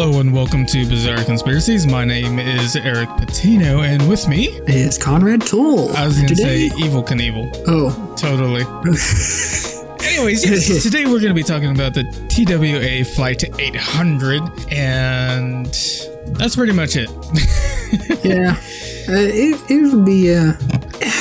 Hello and welcome to Bizarre Conspiracies. My name is Eric Pitino, and with me is Conrad Tool. I was going to say Evel Knievel. Oh. Totally. Anyways, today we're going to be talking about the TWA Flight 800, and that's pretty much it. Yeah. It would be...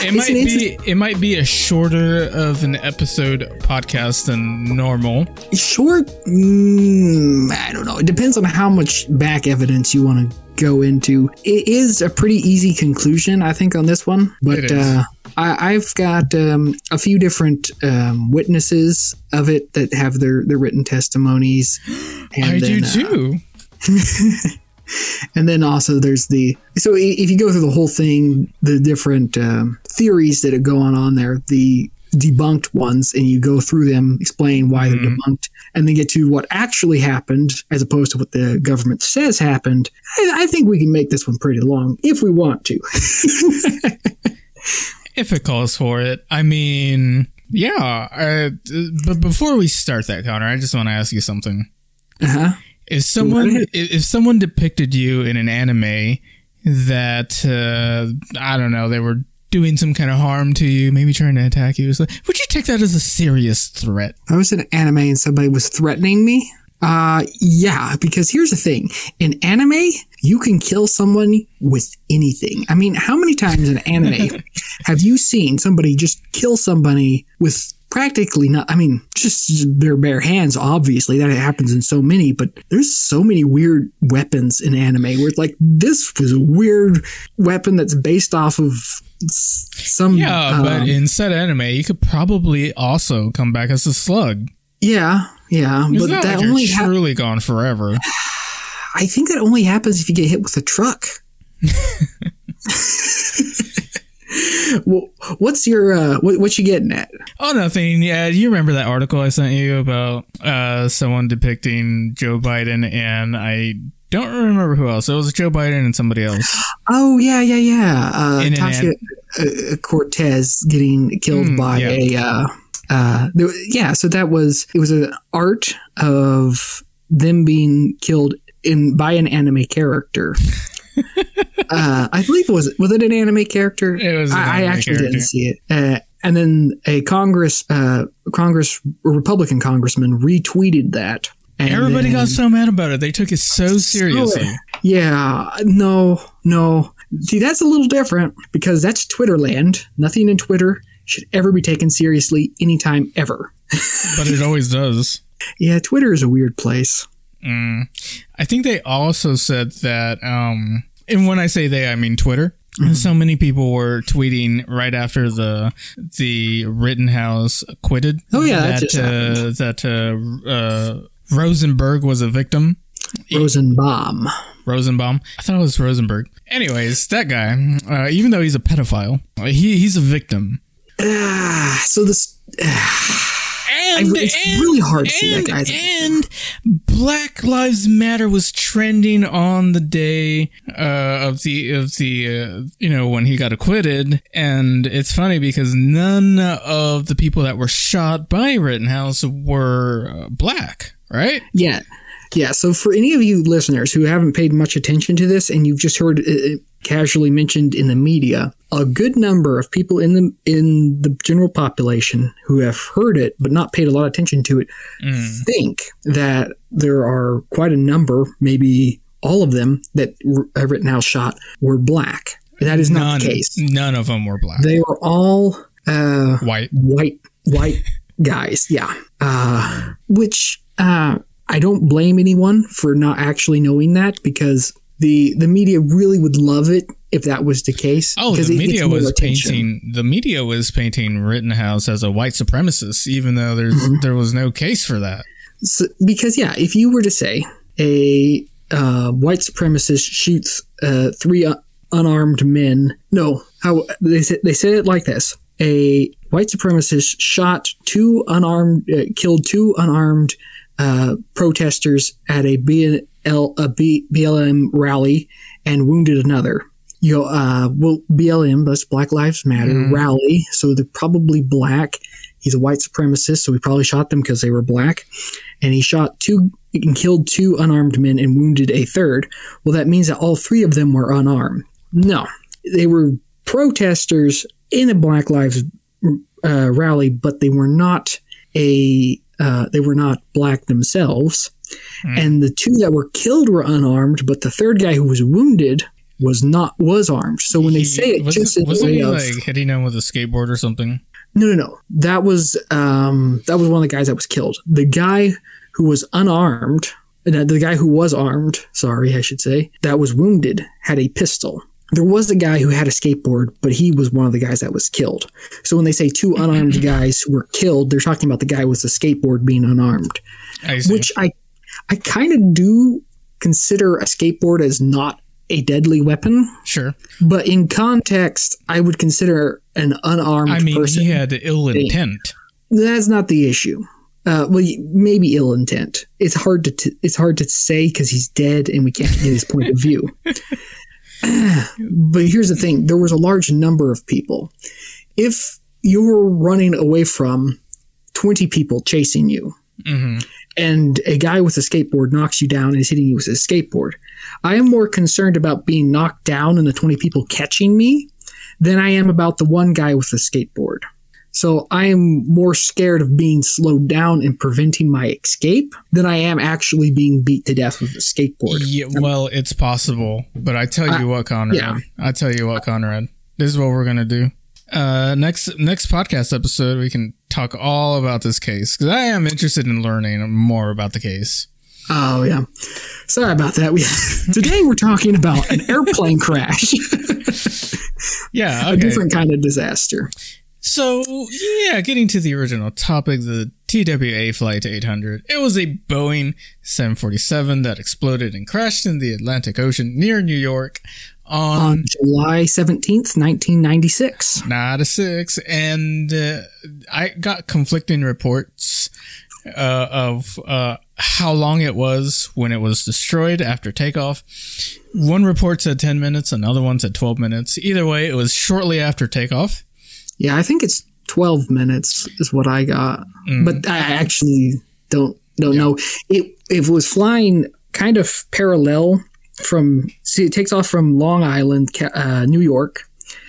It might be a shorter of an episode podcast than normal. Short? I don't know. It depends on how much back evidence you want to go into. It is a pretty easy conclusion, I think, on this one. But it is. I've got a few different witnesses of it that have their written testimonies. I do too. And then also there's so if you go through the whole thing, the different theories that go on there, the debunked ones, and you go through them, explain why they're debunked, and then get to what actually happened as opposed to what the government says happened. I think we can make this one pretty long if we want to. If it calls for it. I mean, yeah. But before we start that, Connor, I just want to ask you something. Uh-huh. If someone depicted you in an anime that, I don't know, they were doing some kind of harm to you, maybe trying to attack you, would you take that as a serious threat? I was in an anime and somebody was threatening me? Yeah, because here's the thing. In anime, you can kill someone with anything. I mean, how many times in anime have you seen somebody just kill somebody with... Practically not. I mean, just their bare hands, obviously. That happens in so many, but there's so many weird weapons in anime where it's like, this was a weird weapon that's based off of some... Yeah, but in said anime, you could probably also come back as a slug. Yeah. But that like only truly gone forever. I think that only happens if you get hit with a truck. Well, what's your what you getting at? Oh, nothing. Yeah, do you remember that article I sent you about someone depicting Joe Biden, and I don't remember who else. It was Joe Biden and somebody else. Oh yeah. Cortez getting killed by So it was an art of them being killed by an anime character. I believe was it an anime character? It was. I actually didn't see it. And then a Republican congressman retweeted that. And everybody got so mad about it. They took it so seriously. Yeah. No. See, that's a little different because that's Twitter land. Nothing in Twitter should ever be taken seriously anytime ever. But it always does. Yeah. Twitter is a weird place. I think they also said that, and when I say they, I mean Twitter. Mm-hmm. So many people were tweeting right after the Rittenhouse acquitted. Oh yeah, that Rosenberg was a victim. Rosenbaum. I thought it was Rosenberg. Anyways, that guy, even though he's a pedophile, he's a victim. It's really hard to see that guy. And Black Lives Matter was trending on the day of when he got acquitted. And it's funny because none of the people that were shot by Rittenhouse were black, right? Yeah. So for any of you listeners who haven't paid much attention to this and you've just heard it casually mentioned in the media, a good number of people in the general population who have heard it but not paid a lot of attention to it think that there are quite a number, maybe all of them, that Rittenhouse shot were black. That is not the case. None of them were black. They were all white guys. Yeah, which I don't blame anyone for not actually knowing that because the media really would love it if that was the case. Oh, the media was painting Rittenhouse as a white supremacist, even though there was no case for that. So, because, yeah, if you were to say a white supremacist shoots three unarmed men. No, how they said it like this. A white supremacist shot killed two unarmed protesters at a BLM rally and wounded another. BLM, that's Black Lives Matter, rally. So they're probably black. He's a white supremacist, so he probably shot them because they were black. And he shot two and killed two unarmed men and wounded a third, well, that means that all three of them were unarmed. No, they were protesters in a Black Lives rally, but they were not black themselves. Mm. And the two that were killed were unarmed, but the third guy who was wounded was armed. So when they say it, just in the way of, like, hitting him with a skateboard or something. No. That was one of the guys that was killed. The guy who was unarmed, the guy who was armed, that was wounded, had a pistol. There was a guy who had a skateboard, but he was one of the guys that was killed. So when they say two unarmed guys were killed, they're talking about the guy with the skateboard being unarmed. I see. Which I kind of do consider a skateboard as not a deadly weapon. Sure. But in context, I would consider an unarmed person. I mean, he had ill intent. That's not the issue. Well, maybe ill intent. It's hard to say because he's dead and we can't get his point of view. But here's the thing. There was a large number of people. If you were running away from 20 people chasing you, mm-hmm. and a guy with a skateboard knocks you down and is hitting you with his skateboard, I am more concerned about being knocked down and the 20 people catching me than I am about the one guy with the skateboard. So I am more scared of being slowed down and preventing my escape than I am actually being beat to death with a skateboard. Yeah, well, it's possible. But I tell you what, Conrad. Yeah. I tell you what, Conrad. This is what we're going to do. Next podcast episode, we can talk all about this case. Because I am interested in learning more about the case. Oh, yeah. Sorry about that. Today we're talking about an airplane crash. Yeah, okay. A different kind of disaster. So, yeah, getting to the original topic, the TWA Flight 800. It was a Boeing 747 that exploded and crashed in the Atlantic Ocean near New York on July 17th, 1996. And I got conflicting reports of how long it was when it was destroyed after takeoff. One report said 10 minutes, another one said 12 minutes. Either way, it was shortly after takeoff. Yeah, I think it's 12 minutes is what I got, but I actually don't know. It was flying kind of parallel it takes off from Long Island, New York,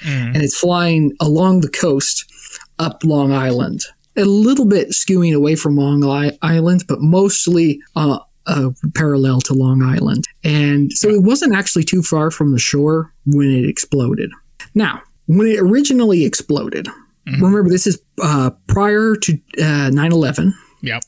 and it's flying along the coast up Long Island, a little bit skewing away from Long Island, but mostly parallel to Long Island. And so it wasn't actually too far from the shore when it exploded. Now, when it originally exploded, remember, this is prior to 9/11. Yep.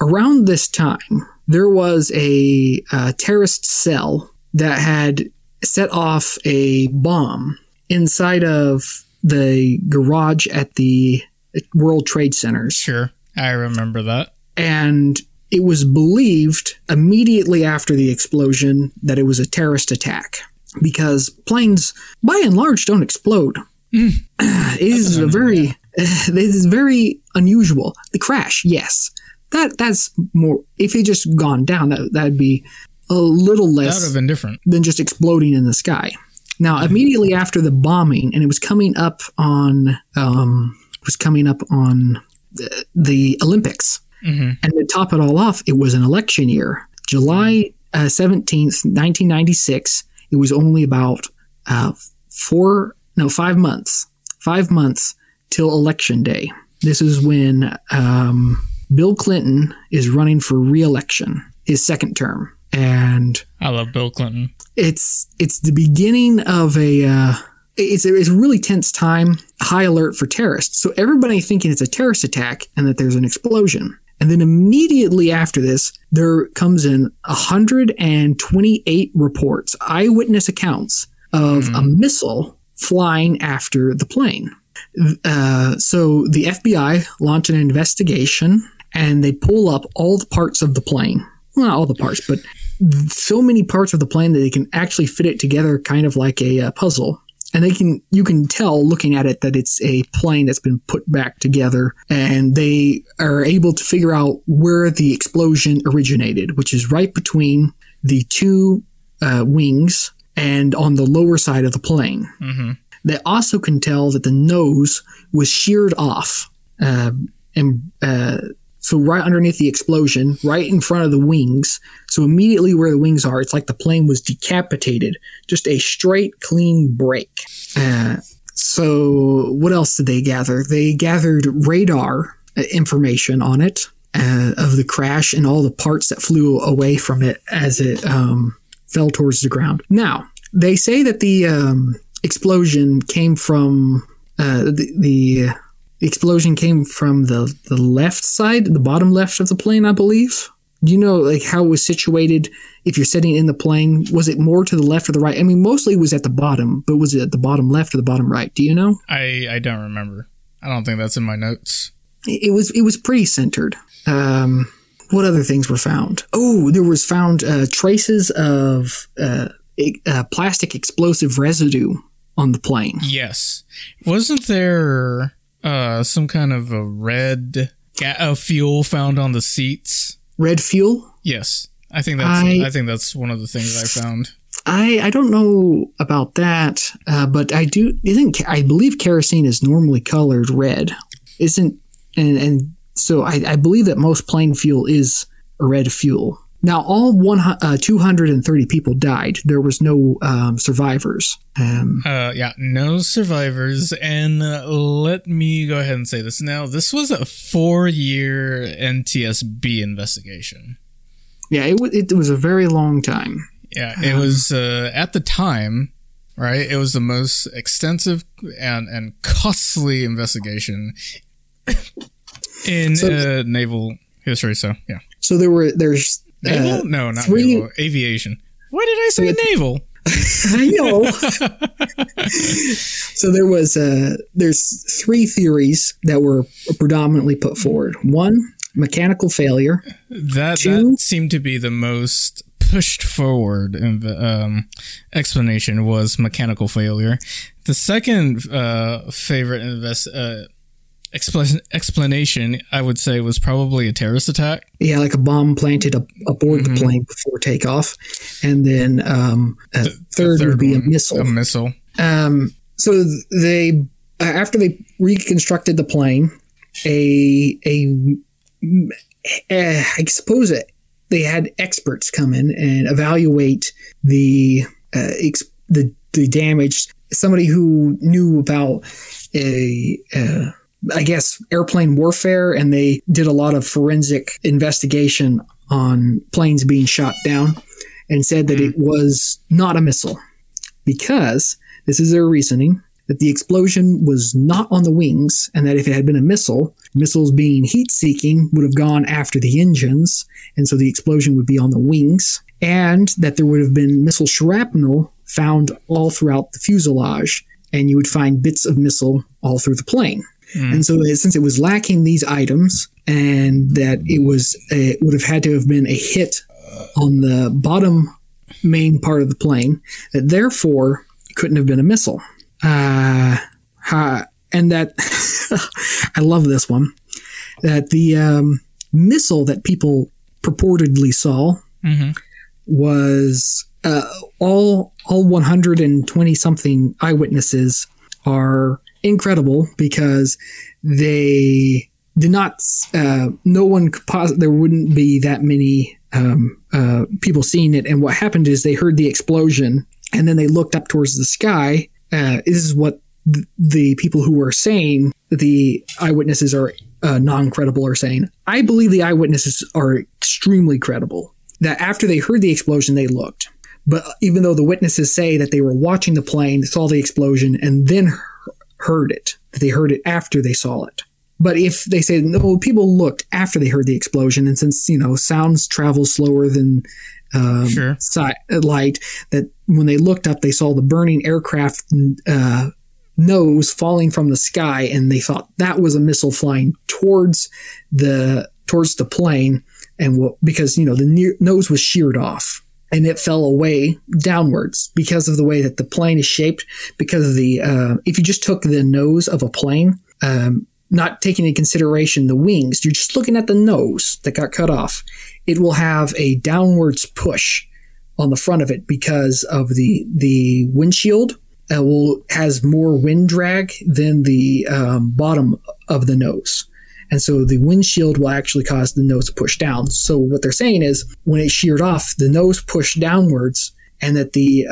Around this time, there was a terrorist cell that had set off a bomb inside of the garage at the World Trade Center. Sure. I remember that. And it was believed immediately after the explosion that it was a terrorist attack. Because planes, by and large, don't explode. It is very unusual. The crash, yes, that's more. If it just gone down, that'd be a little less. That would have been different than just exploding in the sky. Now, immediately after the bombing, and it was coming up on the Olympics, and to top it all off, it was an election year, July 17th, 1996. It was only about 5 months till Election Day. This is when Bill Clinton is running for re-election, his second term. And I love Bill Clinton. It's the beginning of it's a really tense time, high alert for terrorists. So everybody thinking it's a terrorist attack and that there's an explosion. And then immediately after this, there comes in 128 reports, eyewitness accounts of a missile flying after the plane. So the FBI launched an investigation, and they pull up all the parts of the plane. Well, not all the parts, but so many parts of the plane that they can actually fit it together kind of like a puzzle. And you can tell looking at it that it's a plane that's been put back together, and they are able to figure out where the explosion originated, which is right between the two wings and on the lower side of the plane. Mm-hmm. They also can tell that the nose was sheared off, and So right underneath the explosion, right in front of the wings. So immediately where the wings are, it's like the plane was decapitated. Just a straight, clean break. So what else did they gather? They gathered radar information on it of the crash and all the parts that flew away from it as it fell towards the ground. Now, they say that the explosion came from the explosion came from the left side, the bottom left of the plane, I believe. Do you know like how it was situated if you're sitting in the plane? Was it more to the left or the right? I mean, mostly it was at the bottom, but was it at the bottom left or the bottom right? Do you know? I don't remember. I don't think that's in my notes. It was pretty centered. What other things were found? Oh, there was found traces of plastic explosive residue on the plane. Yes. Wasn't there... some kind of a red fuel found on the seats. Red fuel? Yes, I think that's one of the things I found. I don't know about that, but I do. I believe kerosene is normally colored red, isn't? And so I believe that most plane fuel is a red fuel. Now, all 230 people died. There was no survivors. No survivors. And let me go ahead and say this now. This was a 4-year NTSB investigation. Yeah, it was a very long time. Yeah, it was at the time, right? It was the most extensive and costly investigation in naval history. So, yeah. So there's... Naval? No, not naval. Aviation. Why did I say naval? I know. So there's three theories that were predominantly put forward. One, mechanical failure. That seemed to be the most pushed forward explanation was mechanical failure. The second favorite explanation, I would say, was probably a terrorist attack. Yeah, like a bomb planted aboard the plane before takeoff. And then the third would be a missile. A missile. So they, after they reconstructed the plane, I suppose they had experts come in and evaluate the damage. Somebody who knew about airplane warfare, and they did a lot of forensic investigation on planes being shot down and said that it was not a missile because, this is their reasoning, that the explosion was not on the wings and that if it had been a missile, missiles being heat-seeking would have gone after the engines, and so the explosion would be on the wings, and that there would have been missile shrapnel found all throughout the fuselage, and you would find bits of missile all through the plane. And so since it was lacking these items, and that it would have had to have been a hit on the bottom main part of the plane, that therefore it couldn't have been a missile. And that, I love this one, that the missile that people purportedly saw was all 120-something eyewitnesses are... incredible, because they did not. No one could there wouldn't be that many people seeing it. And what happened is they heard the explosion, and then they looked up towards the sky. This is what the people who were saying the eyewitnesses are non-credible are saying. I believe the eyewitnesses are extremely credible. That after they heard the explosion, they looked. But even though the witnesses say that they were watching the plane, saw the explosion, and then heard it, that they heard it after they saw it. But if they say, no, people looked after they heard the explosion, and since, sounds travel slower than light, that when they looked up, they saw the burning aircraft nose falling from the sky, and they thought that was a missile flying towards the plane, and because the nose was sheared off. And it fell away downwards because of the way that the plane is shaped. Because of the, if you just took the nose of a plane, not taking into consideration the wings, you're just looking at the nose that got cut off. It will have a downwards push on the front of it because of the windshield. Has more wind drag than the bottom of the nose. And so the windshield will actually cause the nose to push down. So what they're saying is when it sheared off, the nose pushed downwards and that the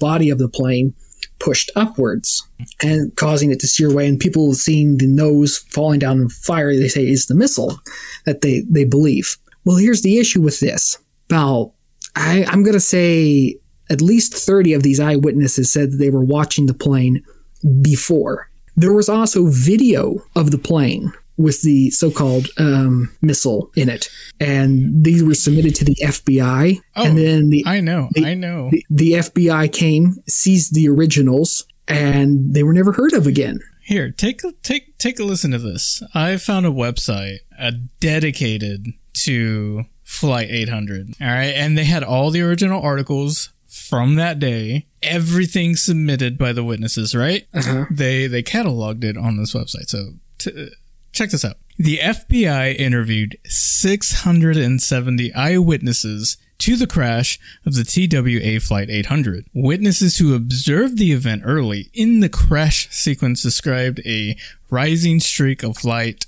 body of the plane pushed upwards and causing it to steer away. And people seeing the nose falling down in fire, they say is the missile that they believe. Well, here's the issue with this. About, I'm going to say at least 30 of these eyewitnesses said that they were watching the plane before. There was also video of the plane with the so-called missile in it. And these were submitted to the FBI. Oh, and then I know. The FBI came, seized the originals, and they were never heard of again. Here, take a listen to this. I found a website dedicated to Flight 800. All right. And they had all the original articles from that day, everything submitted by the witnesses, right? Uh-huh. They cataloged it on this website. So check this out. The FBI interviewed 670 eyewitnesses to the crash of the TWA Flight 800. Witnesses who observed the event early in the crash sequence described a rising streak of light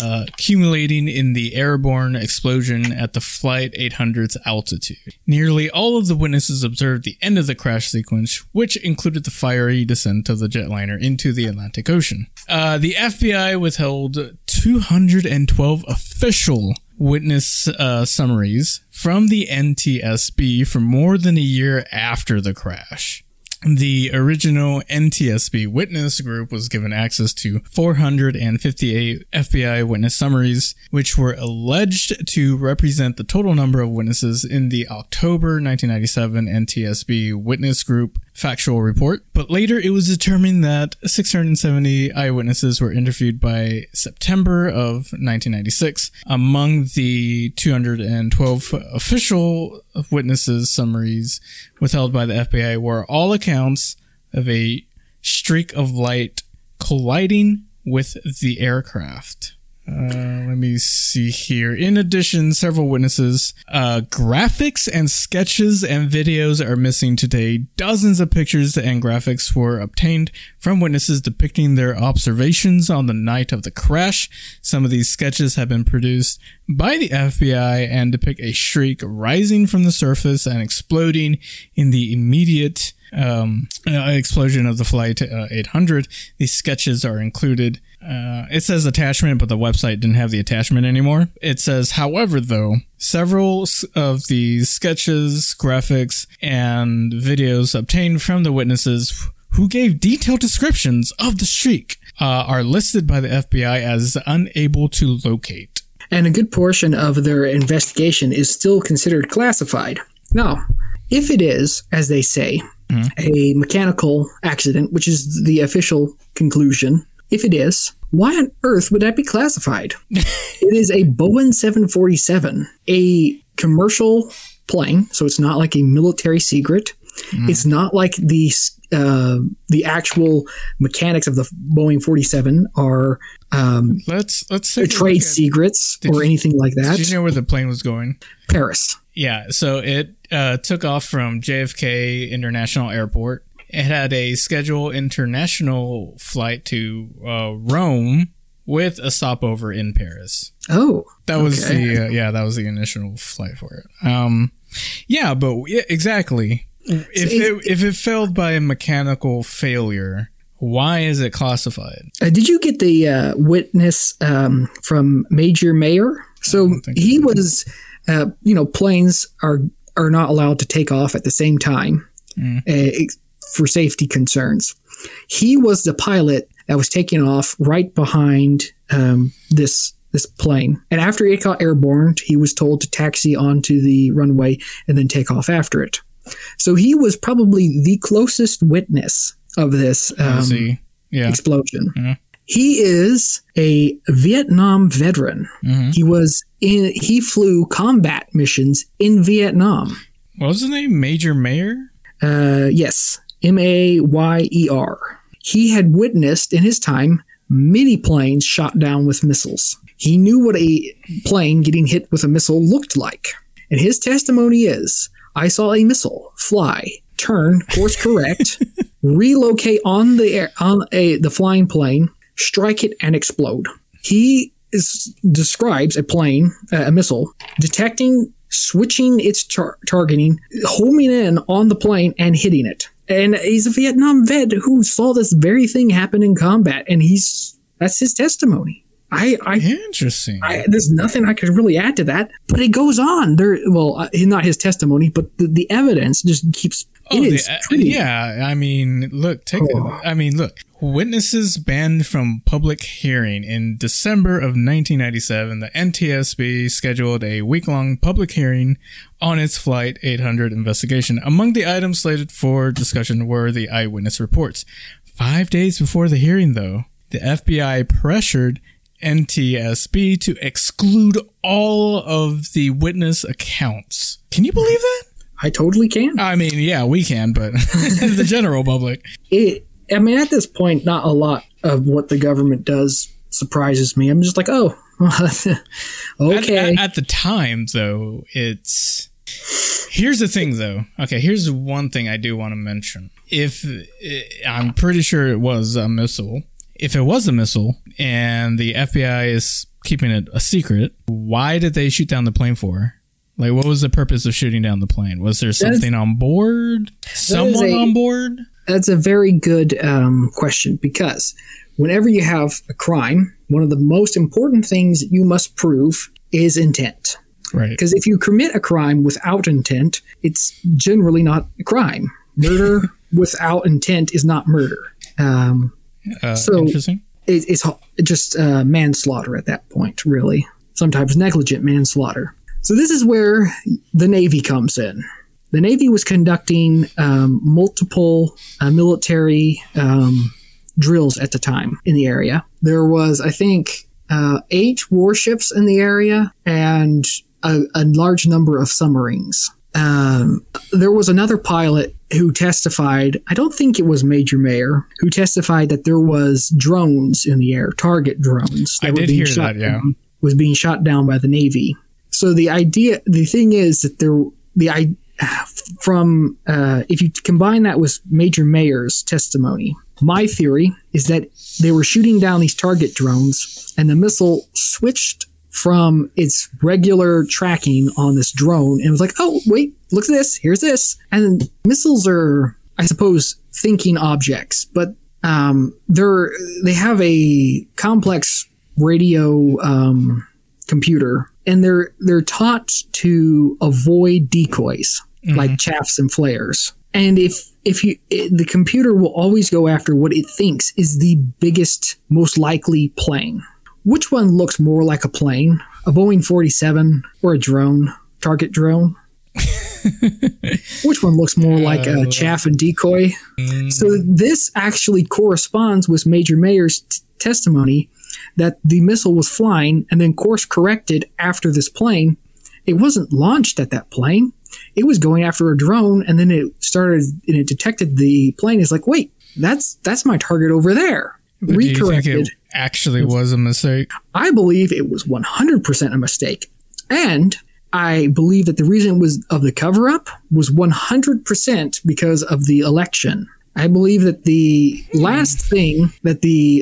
accumulating in the airborne explosion at the Flight 800's altitude. Nearly all of the witnesses observed the end of the crash sequence, which included the fiery descent of the jetliner into the Atlantic Ocean. The FBI withheld 212 official witness summaries from the NTSB for more than a year after the crash. The original NTSB witness group was given access to 458 FBI witness summaries, which were alleged to represent the total number of witnesses in the October 1997 NTSB witness group factual report. But later it was determined that 670 eyewitnesses were interviewed by September of 1996. Among the 212 official witnesses summaries withheld by the FBI were all accounts of a streak of light colliding with the aircraft. Let me see here. In addition, several witnesses, graphics and sketches and videos are missing today. Dozens of pictures and graphics were obtained from witnesses depicting their observations on the night of the crash. Some of these sketches have been produced by the FBI and depict a streak rising from the surface and exploding in the immediate explosion of the Flight 800. These sketches are included. It says attachment, but the website didn't have the attachment anymore. It says, however, though, several of the sketches, graphics, and videos obtained from the witnesses who gave detailed descriptions of the streak are listed by the FBI as unable to locate. And a good portion of their investigation is still considered classified. Now, if it is, as they say, a mechanical accident, which is the official conclusion. If it is, why on earth would that be classified? It is a Boeing 747, a commercial plane, so it's not like a military secret. It's not like the actual mechanics of the Boeing 47 are let's say trade secrets or anything like that. Did you know where the plane was going? Paris. Yeah, so it took off from JFK International Airport. It had a scheduled international flight to Rome with a stopover in Paris. Oh, that was okay. That was the initial flight for it. Exactly. If it failed by a mechanical failure, why is it classified? Did you get the witness from Major Meyer? So he was. Planes are not allowed to take off at the same time for safety concerns. He was the pilot that was taking off right behind this plane. And after it got airborne, he was told to taxi onto the runway and then take off after it. So he was probably the closest witness of this explosion. Yeah. He is a Vietnam veteran. Mm-hmm. He flew combat missions in Vietnam. What was his name? Major Meyer? Yes. Mayer. He had witnessed in his time many planes shot down with missiles. He knew what a plane getting hit with a missile looked like. And his testimony is, I saw a missile fly, turn, course correct, relocate on the flying plane, strike it and explode. He describes a plane, a missile, detecting, switching its targeting, homing in on the plane and hitting it. And he's a Vietnam vet who saw this very thing happen in combat, and that's his testimony. Interesting. There's nothing I could really add to that, but it goes on. Not his testimony, but the evidence just keeps. Look. Witnesses banned from public hearing. In December of 1997, the NTSB scheduled a week-long public hearing on its Flight 800 investigation. Among the items slated for discussion were the eyewitness reports. 5 days before the hearing, though, the FBI pressured NTSB to exclude all of the witness accounts. Can you believe that? I totally can. I mean, yeah, we can, but the general public. At this point, not a lot of what the government does surprises me. I'm just like, oh, okay. At the time, though, here's the thing, though. Okay, here's one thing I do want to mention. I'm pretty sure it was a missile. If it was a missile and the FBI is keeping it a secret, why did they shoot down the plane for? Like, what was the purpose of shooting down the plane? Was there something on board? Someone on board? That's a very good question, because whenever you have a crime, one of the most important things you must prove is intent. Right. Because if you commit a crime without intent, it's generally not a crime. Murder without intent is not murder. Interesting. It's just manslaughter at that point, really. Sometimes negligent manslaughter. So this is where the Navy comes in. The Navy was conducting multiple military drills at the time in the area. There was, I think, 8 warships in the area and a large number of submarines. There was another pilot who testified, I don't think it was Major Meyer, who testified that there was drones in the air, target drones. I did hear that, yeah. Was being shot down by the Navy. So if you combine that with Major Mayer's testimony, my theory is that they were shooting down these target drones and the missile switched from its regular tracking on this drone and was like, oh, wait, look at this. Here's this. And missiles are, I suppose, thinking objects, but they have a complex radio computer. And they're taught to avoid decoys like chaffs and flares. And the computer will always go after what it thinks is the biggest, most likely plane. Which one looks more like a plane, a Boeing 47 or a drone, target drone? Which one looks more like a chaff and decoy? So this actually corresponds with Major Mayer's testimony that the missile was flying and then course corrected after this plane. It wasn't launched at that plane. It was going after a drone, and then it started and it detected the plane. It's like, wait, that's my target over there. But recorrected. Do you think it actually was a mistake? I believe it was 100% a mistake. And I believe that the reason was of the cover-up was 100% because of the election. I believe that the last thing that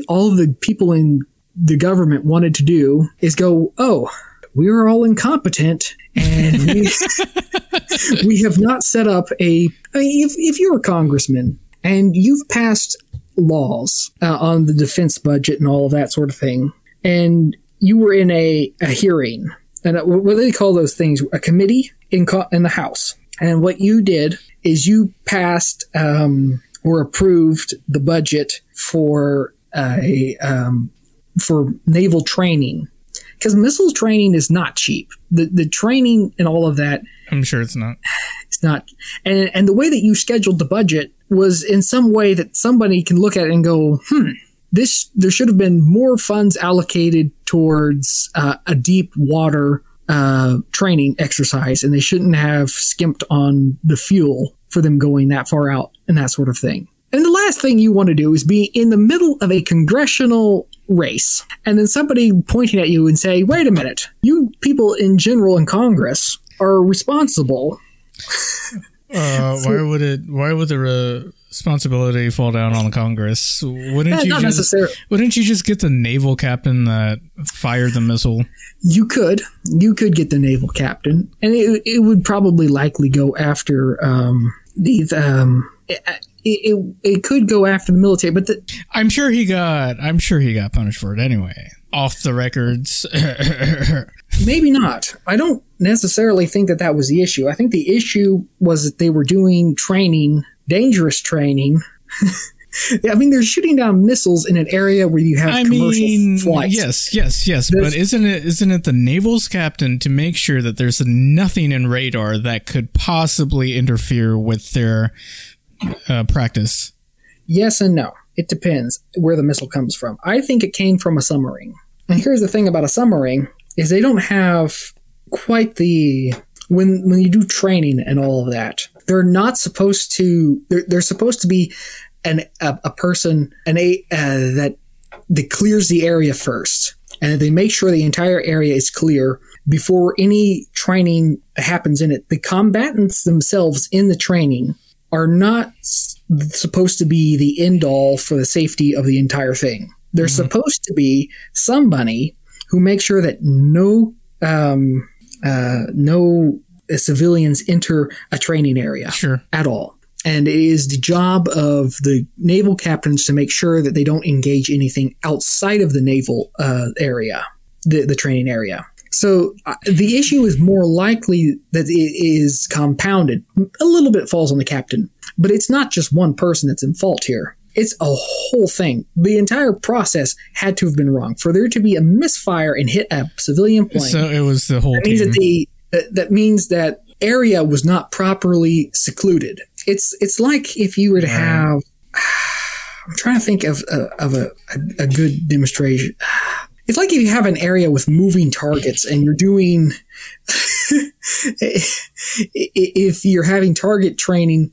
all of the people in the government wanted to do is go, oh, we are all incompetent and we have not set up if you're a congressman and you've passed laws on the defense budget and all of that sort of thing, and you were in a hearing, and what do they call those things? A committee in the House. And what you did is you passed or approved the budget for naval training, because missile training is not cheap. The training and all of that, I'm sure it's not. It's not, and the way that you scheduled the budget was in some way that somebody can look at it and go, there should have been more funds allocated towards a deep water training exercise, and they shouldn't have skimped on the fuel for them going that far out and that sort of thing. And the last thing you want to do is be in the middle of a congressional race and then somebody pointing at you and say, wait a minute, you people in general in Congress are responsible. Why would the responsibility fall down on the Congress? Wouldn't you just get the naval captain that fired the missile? You could get the naval captain, and it would probably likely go after these. It could go after the military, but I'm sure he got punished for it anyway. Off the records. Maybe not. I don't necessarily think that was the issue. I think the issue was that they were doing training, dangerous training. I mean, they're shooting down missiles in an area where you have commercial flights. Yes. There's, but isn't it the naval's captain to make sure that there's nothing in radar that could possibly interfere with their practice? Yes and no. It depends where the missile comes from. I think it came from a submarine. And here's the thing about a submarine is they don't have quite the when you do training and all of that, they're not supposed to. They're supposed to be a person that clears the area first, and they make sure the entire area is clear before any training happens in it. The combatants themselves in the training are not supposed to be the end all for the safety of the entire thing. They're supposed to be somebody who makes sure that no civilians enter a training area at all. And it is the job of the naval captains to make sure that they don't engage anything outside of the naval area, the training area. So the issue is more likely that it is compounded. A little bit falls on the captain, but it's not just one person that's in fault here. It's a whole thing. The entire process had to have been wrong. For there to be a misfire and hit a civilian plane. So it was the whole team. That means that area was not properly secluded. It's like if you were to have... I'm trying to think of a good demonstration. It's like if you have an area with moving targets and you're doing... if you're having target training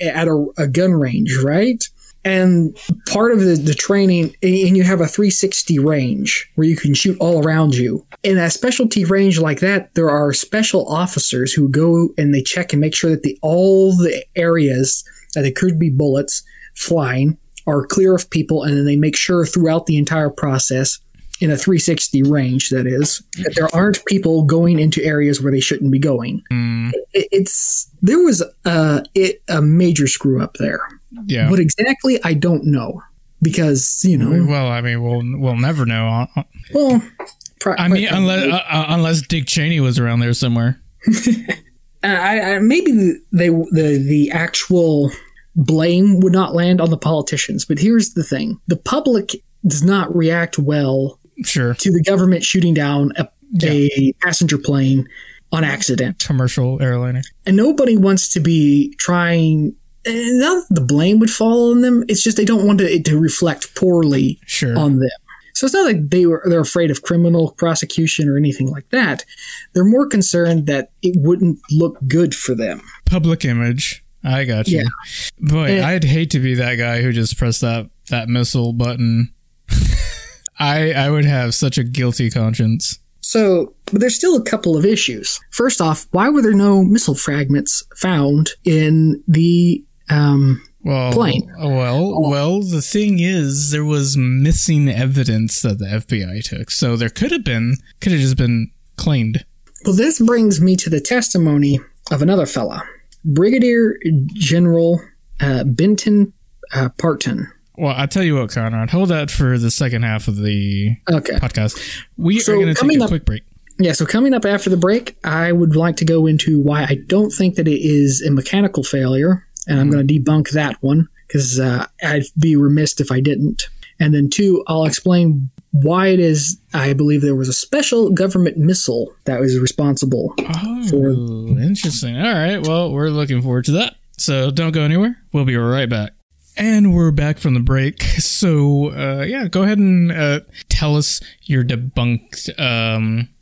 at a gun range, right? And part of the training, and you have a 360 range where you can shoot all around you. In a specialty range like that, there are special officers who go and they check and make sure that all the areas that there could be bullets flying are clear of people, and then they make sure throughout the entire process, in a 360 range, that is, that there aren't people going into areas where they shouldn't be going. Mm. There was a major screw up there. Yeah. What exactly, I don't know, because Well, I mean, we'll never know. Well, unless Dick Cheney was around there somewhere. Maybe the actual blame would not land on the politicians, but here's the thing: the public does not react well. Sure. To the government shooting down a passenger plane on accident. Commercial airliner. And nobody wants to be trying, not that the blame would fall on them, it's just they don't want it to reflect poorly on them. So it's not like they're afraid of criminal prosecution or anything like that. They're more concerned that it wouldn't look good for them. Public image. I got you. Yeah. Boy, I'd hate to be that guy who just pressed that missile button. I would have such a guilty conscience. So, but there's still a couple of issues. First off, why were there no missile fragments found in the plane? Well, the thing is, there was missing evidence that the FBI took. So there could have just been claimed. Well, this brings me to the testimony of another fella, Brigadier General Benton Partin. Well, I'll tell you what, Conrad, hold that for the second half of the podcast. We are going to take a quick break. Yeah, so coming up after the break, I would like to go into why I don't think that it is a mechanical failure, and I'm going to debunk that one, because I'd be remiss if I didn't. And then two, I'll explain why it is I believe there was a special government missile that was responsible for... Interesting. All right, well, we're looking forward to that. So don't go anywhere. We'll be right back. And we're back from the break. So, go ahead and tell us your debunked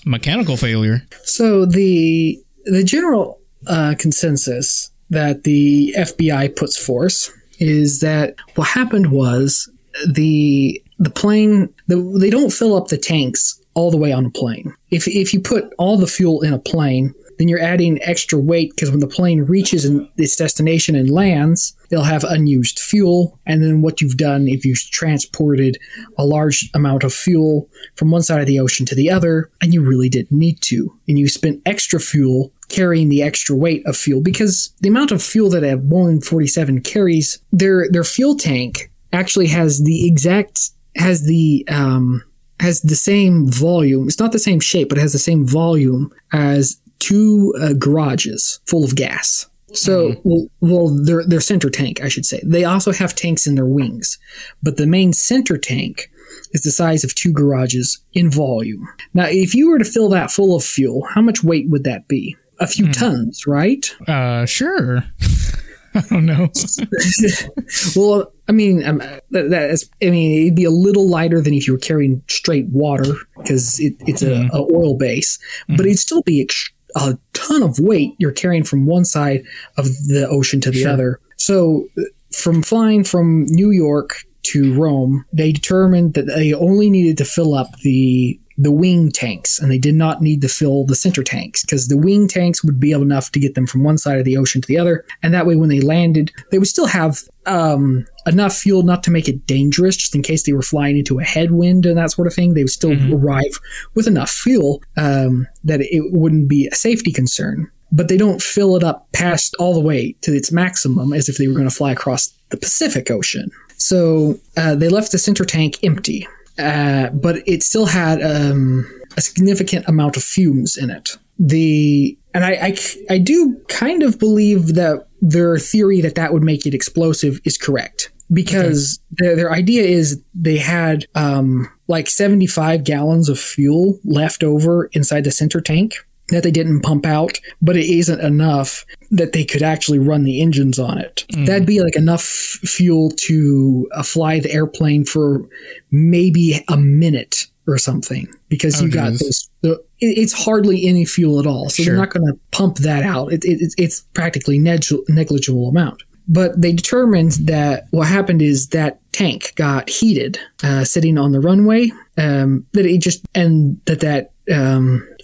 mechanical failure. So the general consensus that the FBI puts forth is that what happened was the plane, they don't fill up the tanks all the way on a plane. If you put all the fuel in a plane, then you're adding extra weight because when the plane reaches its destination and lands, they'll have unused fuel. And then what you've done, if you've transported a large amount of fuel from one side of the ocean to the other, and you really didn't need to, and you spent extra fuel carrying the extra weight of fuel, because the amount of fuel that a Boeing 47 carries, their fuel tank actually has the exact, has the same volume. It's not the same shape, but it has the same volume as two garages full of gas. So, their center tank, I should say. They also have tanks in their wings, but the main center tank is the size of two garages in volume. Now, if you were to fill that full of fuel, how much weight would that be? A few tons, right? Sure. I don't know. Well, I mean, it'd be a little lighter than if you were carrying straight water, because it's a oil base, but it'd still be a ton of weight you're carrying from one side of the ocean to the other. So from flying from New York to Rome, they determined that they only needed to fill up the wing tanks, and they did not need to fill the center tanks, because the wing tanks would be enough to get them from one side of the ocean to the other. And that way, when they landed, they would still have enough fuel not to make it dangerous, just in case they were flying into a headwind and that sort of thing. They would still arrive with enough fuel that it wouldn't be a safety concern. But they don't fill it up past all the way to its maximum, as if they were going to fly across the Pacific Ocean. So they left the center tank empty. But it still had a significant amount of fumes in it. I do kind of believe that their theory that would make it explosive is correct, because their idea is they had 75 gallons of fuel left over inside the center tank that they didn't pump out, but it isn't enough that they could actually run the engines on it. That'd be enough fuel to fly the airplane for maybe a minute or something, because you got this. It's hardly any fuel at all, so they're not going to pump that out. It's practically negligible amount. But they determined that what happened is that tank got heated sitting on the runway,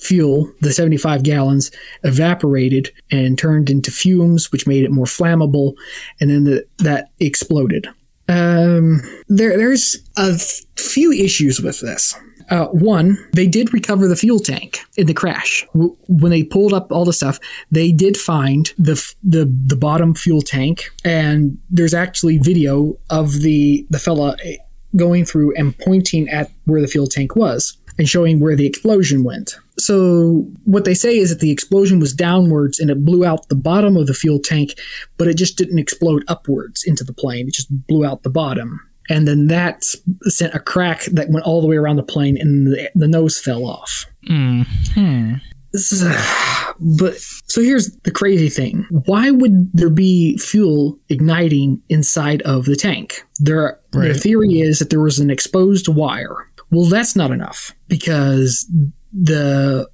fuel, the 75 gallons, evaporated and turned into fumes, which made it more flammable, and then that exploded. There's a few issues with this. One, they did recover the fuel tank in the crash. When they pulled up all the stuff, they did find the bottom fuel tank, and there's actually video of the fella going through and pointing at where the fuel tank was and showing where the explosion went. So what they say is that the explosion was downwards and it blew out the bottom of the fuel tank, but it just didn't explode upwards into the plane. It just blew out the bottom. And then that sent a crack that went all the way around the plane, and the nose fell off. So here's the crazy thing. Why would there be fuel igniting inside of the tank? Their theory is that there was an exposed wire. Well, that's not enough, because the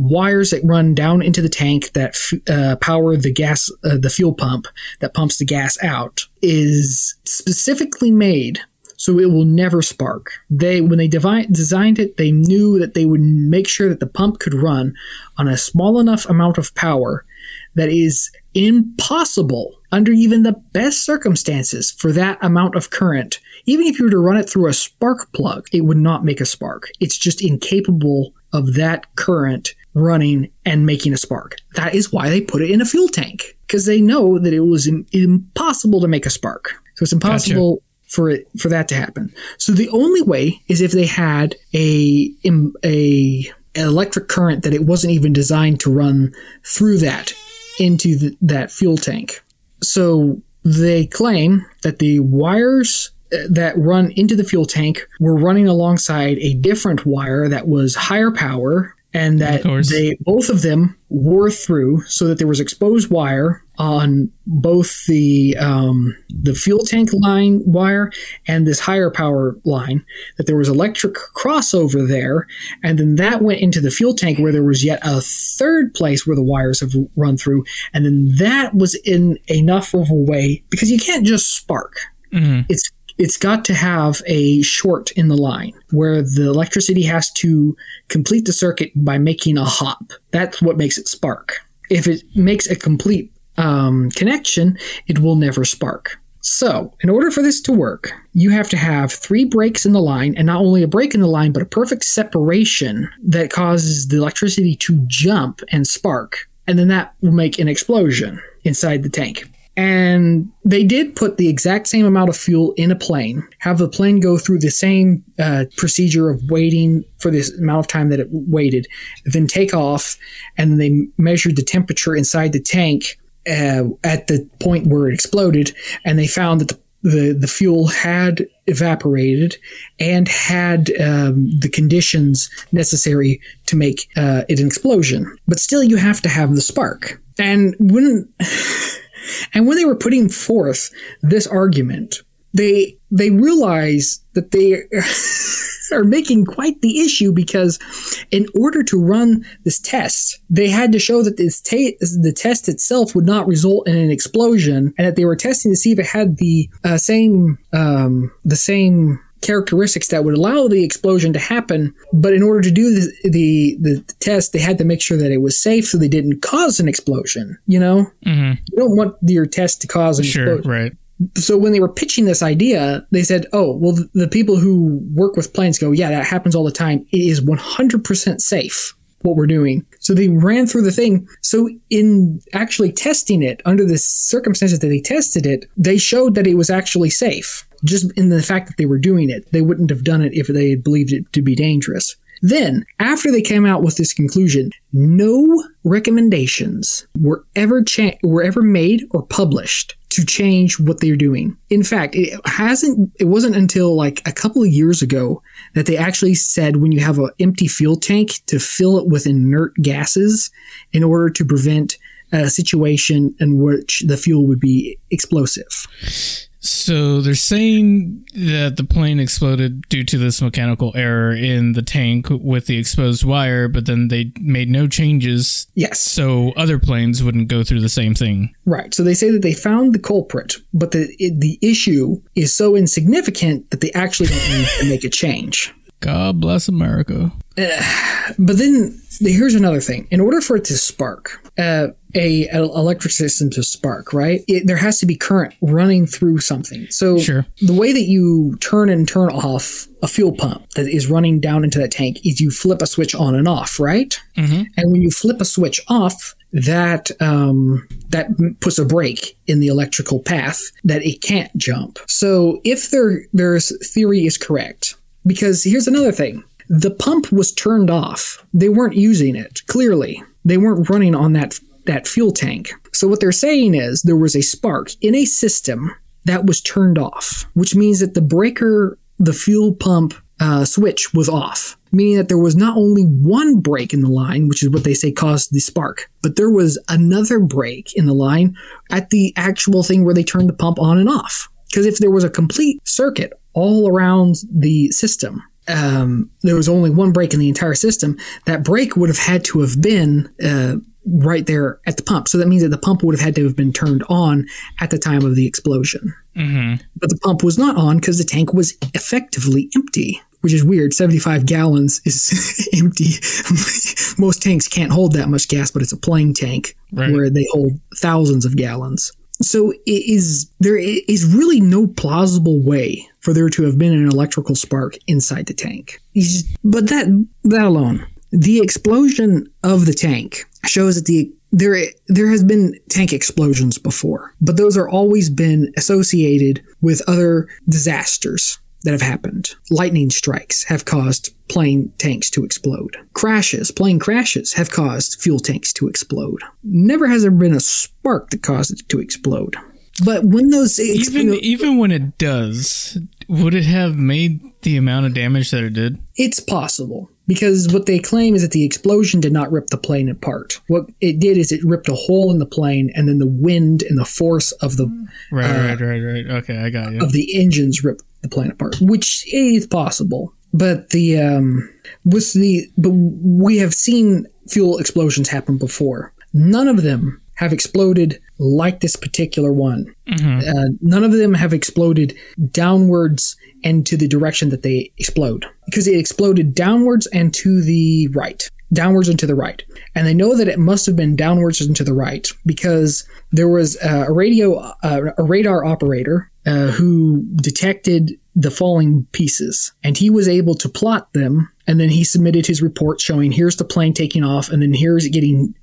wires that run down into the tank that power the gas, the fuel pump that pumps the gas out, is specifically made so it will never spark. When they designed it, they knew that they would make sure that the pump could run on a small enough amount of power that is impossible under even the best circumstances for that amount of current. Even if you were to run it through a spark plug, it would not make a spark. It's just incapable of that current running and making a spark. That is why they put it in a fuel tank, because they know that it was impossible to make a spark. So it's impossible for that to happen. So the only way is if they had an electric current that it wasn't even designed to run through that into that fuel tank. So they claim that the wires that run into the fuel tank were running alongside a different wire that was higher power, and that both of them wore through, so that there was exposed wire on both the fuel tank line wire and this higher power line, that there was electric crossover there, and then that went into the fuel tank, where there was yet a third place where the wires have run through, and then that was in enough of a way, because you can't just spark. It's it's got to have a short in the line where the electricity has to complete the circuit by making a hop. That's what makes it spark. If it makes a complete connection, it will never spark. So, in order for this to work, you have to have three breaks in the line, and not only a break in the line, but a perfect separation that causes the electricity to jump and spark, and then that will make an explosion inside the tank. And they did put the exact same amount of fuel in a plane, have the plane go through the same procedure of waiting for this amount of time that it waited, then take off, and they measured the temperature inside the tank at the point where it exploded, and they found that the fuel had evaporated and had the conditions necessary to make it an explosion. But still, you have to have the spark. And when they were putting forth this argument, they realized that they are making quite the issue, because in order to run this test, they had to show that this the test itself would not result in an explosion, and that they were testing to see if it had the same characteristics that would allow the explosion to happen. But in order to do the test, they had to make sure that it was safe, so they didn't cause an explosion. You know, mm-hmm. You don't want your test to cause an explosion, right? So when they were pitching this idea, they said, oh, well, the people who work with planes go, yeah, that happens all the time. It is 100% safe, what we're doing. So they ran through the thing. So in actually testing it, under the circumstances that they tested it, they showed that it was actually safe. Just in the fact that they were doing it, they wouldn't have done it if they had believed it to be dangerous. Then, after they came out with this conclusion, no recommendations were ever made or published to change what they're doing. In fact, it wasn't until like a couple of years ago that they actually said, when you have an empty fuel tank, to fill it with inert gases in order to prevent a situation in which the fuel would be explosive. So they're saying that the plane exploded due to this mechanical error in the tank with the exposed wire, but then they made no changes. Yes. So other planes wouldn't go through the same thing. Right. So they say that they found the culprit, but the issue is so insignificant that they actually don't need to make a change. God bless America. But then here's another thing. In order for it to spark, an electric system to spark, right? There has to be current running through something. So sure. The way that you turn and turn off a fuel pump that is running down into that tank is you flip a switch on and off, right? Mm-hmm. And when you flip a switch off, that puts a break in the electrical path that it can't jump. So if there's theory is correct, because here's another thing. The pump was turned off. They weren't using it. Clearly, they weren't running on that fuel tank. So what they're saying is there was a spark in a system that was turned off, which means that the breaker, the fuel pump switch was off, meaning that there was not only one break in the line, which is what they say caused the spark, but there was another break in the line at the actual thing where they turned the pump on and off. Because if there was a complete circuit all around the system, there was only one break in the entire system, that break would have had to have been right there at the pump. So that means that the pump would have had to have been turned on at the time of the explosion. Mm-hmm. But the pump was not on because the tank was effectively empty, which is weird. 75 gallons is empty. Most tanks can't hold that much gas, but it's a plane tank, right, where they hold thousands of gallons. So there is really no plausible way for there to have been an electrical spark inside the tank. But that alone, the explosion of the tank shows that there has been tank explosions before, but those are always been associated with other disasters that have happened. Lightning strikes have caused plane tanks to explode. Plane crashes have caused fuel tanks to explode. Never has there been a spark that caused it to explode. But when those even when it does, would it have made the amount of damage that it did? It's possible, because what they claim is that the explosion did not rip the plane apart. What it did is it ripped a hole in the plane, and then the wind and the force of the right. Okay, I got you. Of the engines ripped the plane apart, which is possible. But we have seen fuel explosions happen before. None of them have exploded like this particular one. Mm-hmm. None of them have exploded downwards and to the direction that they explode, because it exploded downwards and to the right. Downwards and to the right. And they know that it must have been downwards and to the right because there was a radar operator who detected the falling pieces, and he was able to plot them. And then he submitted his report showing here's the plane taking off, and then here's it getting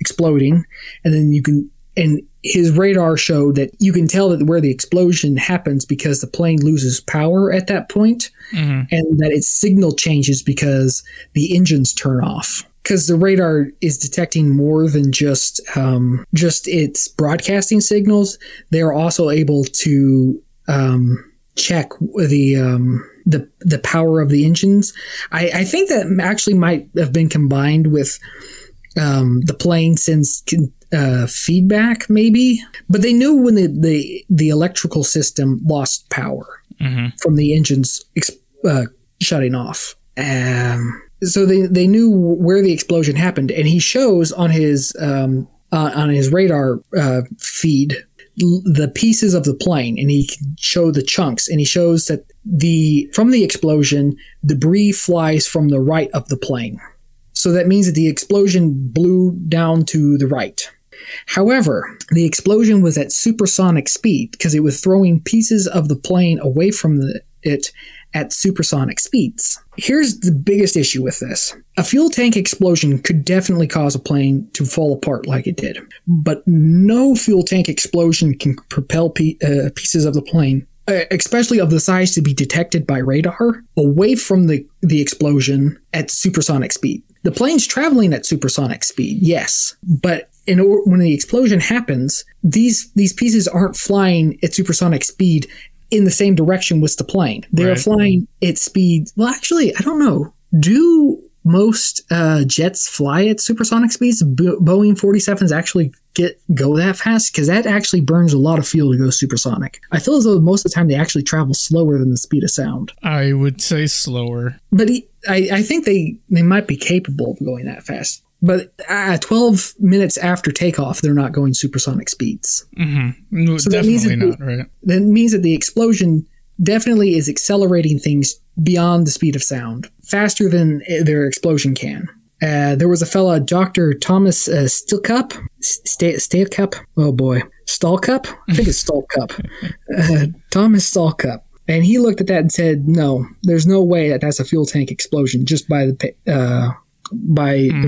exploding, and then you can. And his radar showed that you can tell that where the explosion happens because the plane loses power at that point, mm-hmm. and that its signal changes because the engines turn off. Because the radar is detecting more than just its broadcasting signals, they are also able to check the power of the engines. I think that actually might have been combined with the plane sends feedback, maybe. But they knew when the electrical system lost power mm-hmm. from the engines shutting off. So they knew where the explosion happened, and he shows on his radar feed the pieces of the plane, and he can show the chunks, and he shows that from the explosion, debris flies from the right of the plane. So that means that the explosion blew down to the right. However, the explosion was at supersonic speed because it was throwing pieces of the plane away from it at supersonic speeds. Here's the biggest issue with this. A fuel tank explosion could definitely cause a plane to fall apart like it did, but no fuel tank explosion can propel pieces of the plane, especially of the size to be detected by radar, away from the explosion at supersonic speed. The plane's traveling at supersonic speed, yes, but when the explosion happens, these pieces aren't flying at supersonic speed in the same direction with the plane. They're right. Flying at speed. Well, actually, I don't know. Do most jets fly at supersonic speeds? Boeing 747s actually go that fast? Because that actually burns a lot of fuel to go supersonic. I feel as though most of the time they actually travel slower than the speed of sound. I would say slower. But I think they might be capable of going that fast. But 12 minutes after takeoff, they're not going supersonic speeds. Mm-hmm. No, so definitely not, right? That means that the explosion definitely is accelerating things beyond the speed of sound, faster than their explosion can. There was a fella, Dr. Thomas Stalcup. I think it's Stalcup. Thomas Stalcup. And he looked at that and said, no, there's no way that's a fuel tank explosion just by the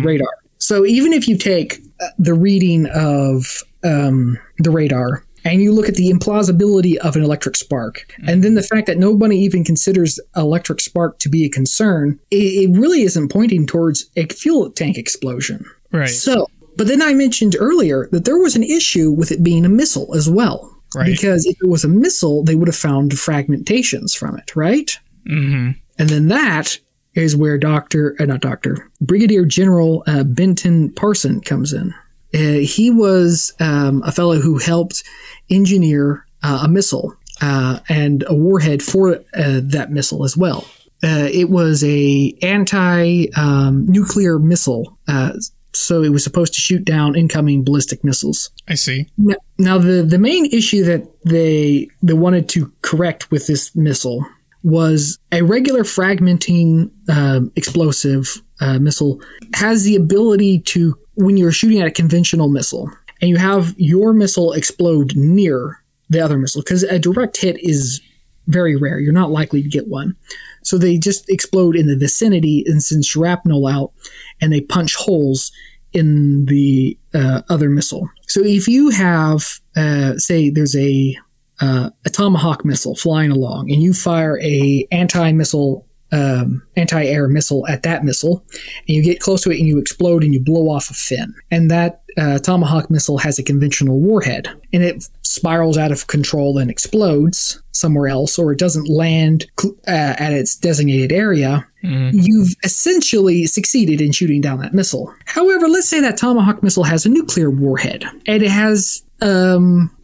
radar. So even if you take the reading of the radar and you look at the implausibility of an electric spark, and then the fact that nobody even considers electric spark to be a concern, it really isn't pointing towards a fuel tank explosion. Right. So, but then I mentioned earlier that there was an issue with it being a missile as well. Right. Because if it was a missile, they would have found fragmentations from it, right? Mm-hmm. And then that is where Brigadier General Benton Partin comes in. He was a fellow who helped engineer a missile and a warhead for that missile as well. It was a anti-nuclear missile, so it was supposed to shoot down incoming ballistic missiles. I see. Now the main issue that they wanted to correct with this missile was a regular fragmenting explosive missile has the ability to, when you're shooting at a conventional missile and you have your missile explode near the other missile, because a direct hit is very rare. You're not likely to get one. So they just explode in the vicinity and send shrapnel out, and they punch holes in the other missile. So if you have, say there's a Tomahawk missile flying along, and you fire a anti-air missile at that missile, and you get close to it and you explode and you blow off a fin. And that Tomahawk missile has a conventional warhead, and it spirals out of control and explodes somewhere else, or it doesn't land at its designated area. Mm-hmm. You've essentially succeeded in shooting down that missile. However, let's say that Tomahawk missile has a nuclear warhead, and it has a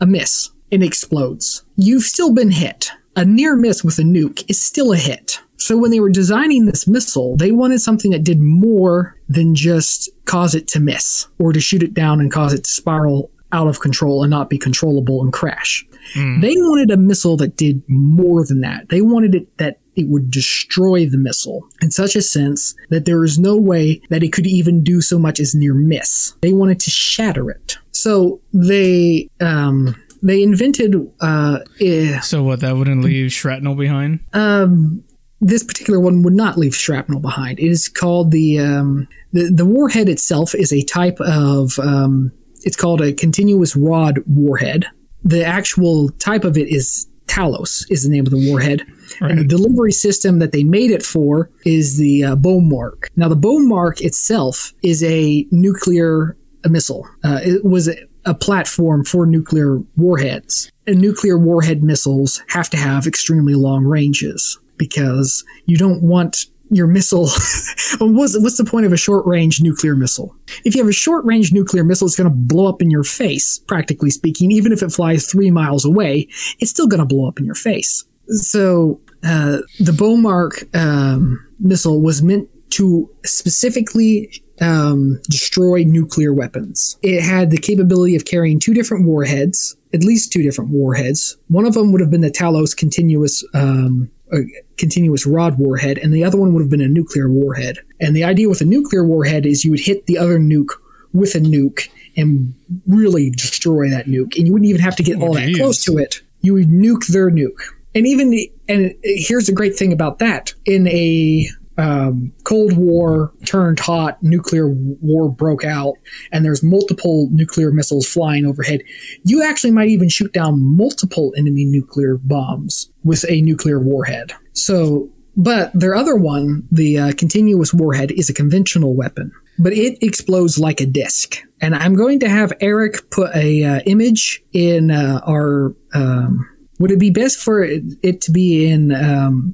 miss. It explodes. You've still been hit. A near miss with a nuke is still a hit. So when they were designing this missile, they wanted something that did more than just cause it to miss or to shoot it down and cause it to spiral out of control and not be controllable and crash. They wanted a missile that did more than that. They wanted it that it would destroy the missile in such a sense that there is no way that it could even do so much as near miss. They wanted to shatter it. So they invented... So what, that wouldn't leave shrapnel behind? This particular one would not leave shrapnel behind. It is called the warhead itself is a type of... it's called a continuous rod warhead. The actual type of it is Talos, is the name of the warhead. Right. And the delivery system that they made it for is the Bomarc. Now, the Bomarc itself is a nuclear missile. It was a platform for nuclear warheads. And nuclear warhead missiles have to have extremely long ranges because you don't want... your missile. What's the point of a short-range nuclear missile? If you have a short-range nuclear missile, it's going to blow up in your face, practically speaking. Even if it flies 3 miles away, it's still going to blow up in your face. So the Bomarc missile was meant to specifically destroy nuclear weapons. It had the capability of carrying two different warheads, at least two different warheads. One of them would have been the Talos continuous rod warhead, and the other one would have been a nuclear warhead. And the idea with a nuclear warhead is you would hit the other nuke with a nuke and really destroy that nuke. And you wouldn't even have to get that close to it. You would nuke their nuke. And here's the great thing about that. In a Cold War turned hot, nuclear war broke out, and there's multiple nuclear missiles flying overhead. You actually might even shoot down multiple enemy nuclear bombs with a nuclear warhead. So, but their other one, the continuous warhead, is a conventional weapon, but it explodes like a disc. And I'm going to have Eric put a image in our... would it be best for it to be in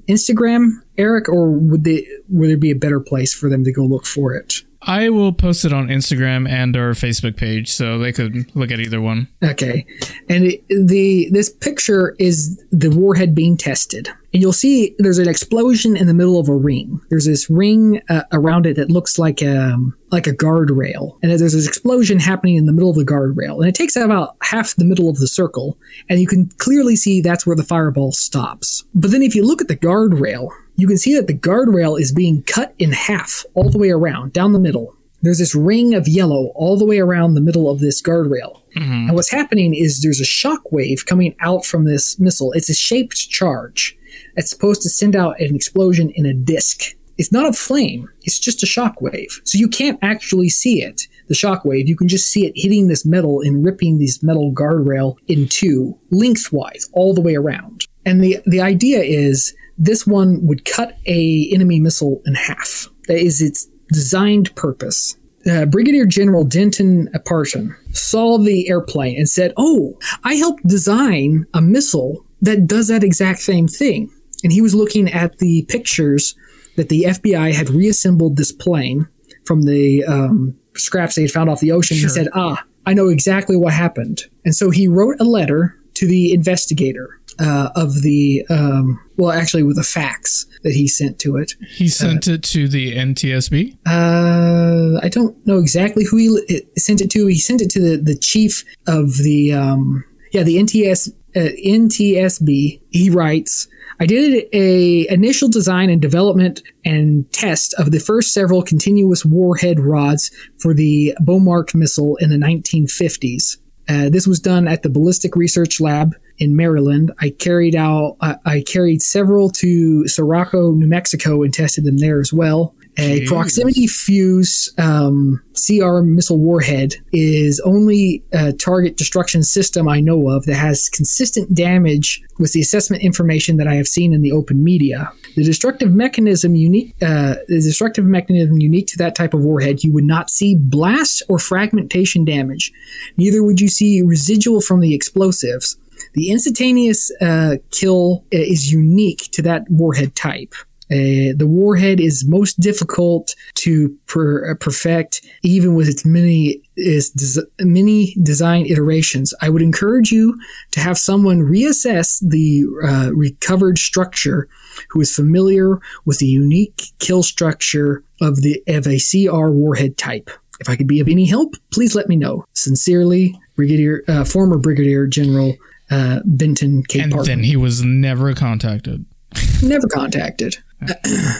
Instagram, Eric, or would there be a better place for them to go look for it? I will post it on Instagram and our Facebook page, so they could look at either one. Okay. And this picture is the warhead being tested. And you'll see there's an explosion in the middle of a ring. There's this ring around it that looks like a guardrail. And there's this explosion happening in the middle of the guardrail. And it takes out about half the middle of the circle. And you can clearly see that's where the fireball stops. But then if you look at the guardrail... you can see that the guardrail is being cut in half all the way around, down the middle. There's this ring of yellow all the way around the middle of this guardrail. Mm-hmm. And what's happening is there's a shock wave coming out from this missile. It's a shaped charge. It's supposed to send out an explosion in a disc. It's not a flame. It's just a shock wave. So you can't actually see it, the shock wave. You can just see it hitting this metal and ripping this metal guardrail in two lengthwise all the way around. And the idea is... this one would cut a enemy missile in half. That is its designed purpose. Brigadier General Benton Partin saw the airplane and said, "Oh, I helped design a missile that does that exact same thing." And he was looking at the pictures that the FBI had reassembled this plane from the scraps they had found off the ocean. Sure. He said, I know exactly what happened. And so he wrote a letter to the investigator. With the fax that he sent to it. He sent it to the NTSB? I don't know exactly who he sent it to. He sent it to the chief of the NTSB. He writes, "I did a initial design and development and test of the first several continuous warhead rods for the Bomarc missile in the 1950s. This was done at the Ballistic Research Lab in Maryland. I carried several to Sirocco, New Mexico, and tested them there as well. A proximity fuse CR missile warhead is only a target destruction system I know of that has consistent damage with the assessment information that I have seen in the open media. The destructive mechanism unique to that type of warhead, you would not see blast or fragmentation damage. Neither would you see residual from the explosives. The instantaneous kill is unique to that warhead type. The warhead is most difficult to perfect, even with its many design iterations. I would encourage you to have someone reassess the recovered structure who is familiar with the unique kill structure of a CR warhead type. If I could be of any help, please let me know. Sincerely, former Brigadier General Benton Partin. And then he was never contacted. Never contacted.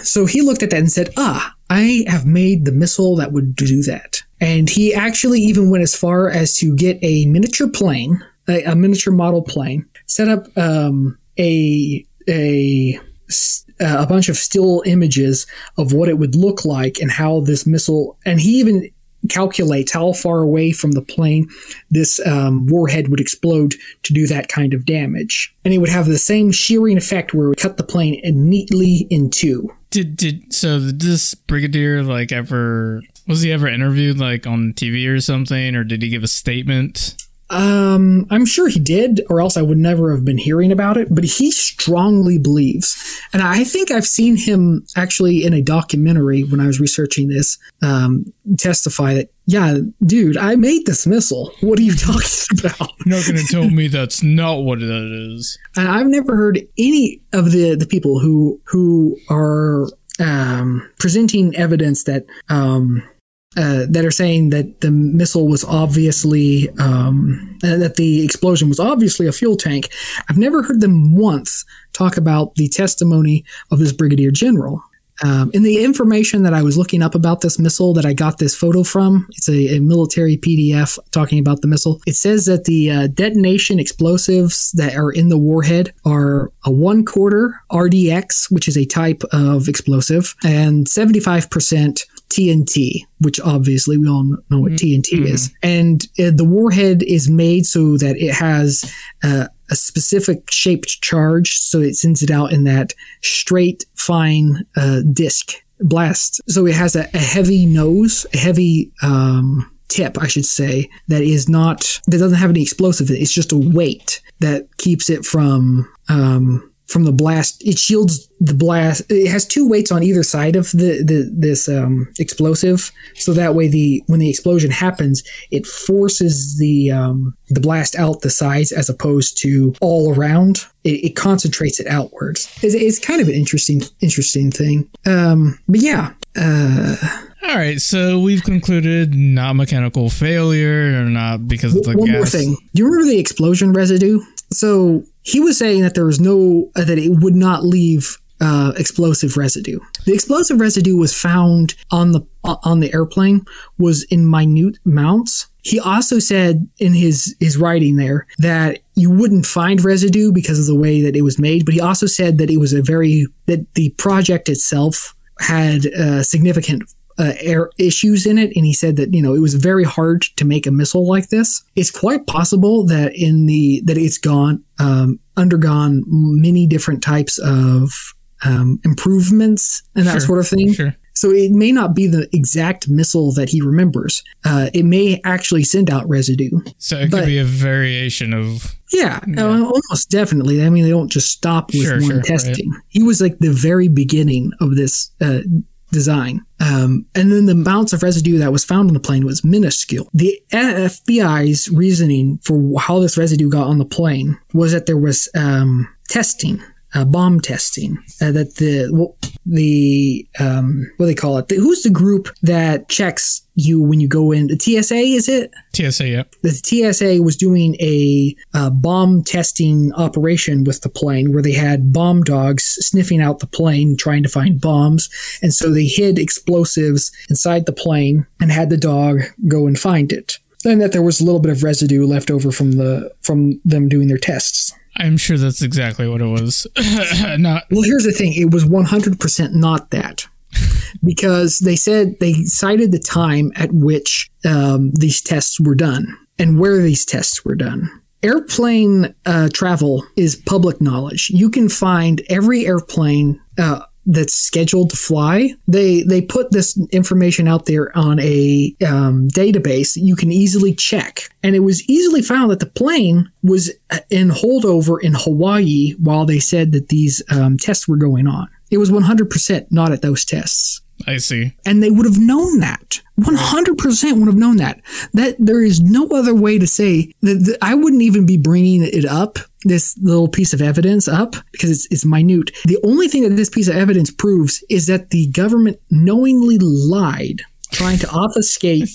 So he looked at that and said, I have made the missile that would do that. And he actually even went as far as to get a miniature plane, a miniature model plane, set up a bunch of still images of what it would look like and how this missile, and he even calculates how far away from the plane this warhead would explode to do that kind of damage. And it would have the same shearing effect where it would cut the plane neatly in two. Did this brigadier was he ever interviewed on TV or something, or did he give a statement? I'm sure he did, or else I would never have been hearing about it, but he strongly believes. And I think I've seen him actually in a documentary when I was researching this, testify that, yeah, dude, I made this missile. What are you talking about? You're not going to tell me that's not what that is. And I've never heard any of the people who are presenting evidence that... that are saying that the missile was obviously, that the explosion was obviously a fuel tank. I've never heard them once talk about the testimony of this brigadier general. In the information that I was looking up about this missile that I got this photo from, it's a military PDF talking about the missile. It says that the detonation explosives that are in the warhead are a 1/4 RDX, which is a type of explosive, and 75% TNT, which obviously we all know what TNT is. And the warhead is made so that it has a specific shaped charge, so it sends it out in that straight, fine disc blast. So it has a heavy nose, a heavy tip, I should say, that doesn't have any explosive in it. It's just a weight that keeps it from the blast. It shields the blast. It has two weights on either side of this explosive, so that way when the explosion happens, it forces the blast out the sides as opposed to all around. It concentrates it outwards. It's kind of an interesting thing. But yeah. All right, so we've concluded not mechanical failure or not because of the gas. One more thing. Do you remember the explosion residue? So he was saying that there was that it would not leave explosive residue. The explosive residue was found on the airplane was in minute amounts. He also said in his writing there that you wouldn't find residue because of the way that it was made. But he also said that it was that the project itself had significant air issues in it, and he said that it was very hard to make a missile like this. It's quite possible that it's gone undergone many different types of improvements and that sort of thing. Sure. So it may not be the exact missile that he remembers. It may actually send out residue. So it could be a variation of... Yeah, yeah. Almost definitely. I mean, they don't just stop with one testing. Right. He was the very beginning of this design. And then the amounts of residue that was found on the plane was minuscule. The FBI's reasoning for how this residue got on the plane was that there was testing, bomb testing, that what do they call it? Who's the group that checks you when you go in? The TSA, is it? TSA, yeah. The TSA was doing a bomb testing operation with the plane where they had bomb dogs sniffing out the plane, trying to find bombs. And so they hid explosives inside the plane and had the dog go and find it. And that there was a little bit of residue left over from them doing their tests. I'm sure that's exactly what it was. Well, here's the thing. It was 100% not that. Because they said they cited the time at which these tests were done and where these tests were done. Airplane travel is public knowledge. You can find every airplane that's scheduled to fly. They put this information out there on a database that you can easily check. And it was easily found that the plane was in holdover in Hawaii while they said that these tests were going on. It was 100% not at those tests. I see. And they would have known that. 100% would have known that. That there is no other way to say that. I wouldn't even be bringing it up, this little piece of evidence up, because it's minute. The only thing that this piece of evidence proves is that the government knowingly lied trying to obfuscate.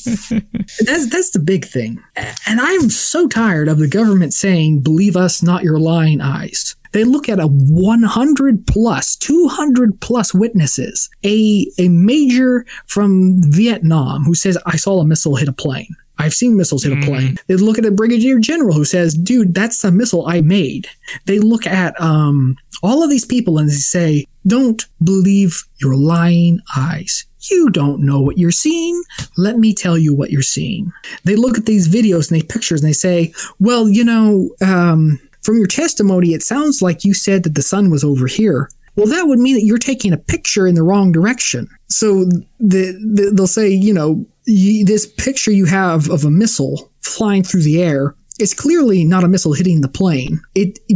That's the big thing. And I am so tired of the government saying, believe us, not your lying eyes. They look at a 100 plus, 200 plus witnesses, a major from Vietnam who says, I saw a missile hit a plane. I've seen missiles hit a plane. They look at a brigadier general who says, dude, that's a missile I made. They look at all of these people and they say, don't believe your lying eyes. You don't know what you're seeing. Let me tell you what you're seeing. They look at these videos and these pictures and they say, well, you know, from your testimony, it sounds like you said that the sun was over here. Well, that would mean that you're taking a picture in the wrong direction. So they'll say, you know, this picture you have of a missile flying through the air is clearly not a missile hitting the plane.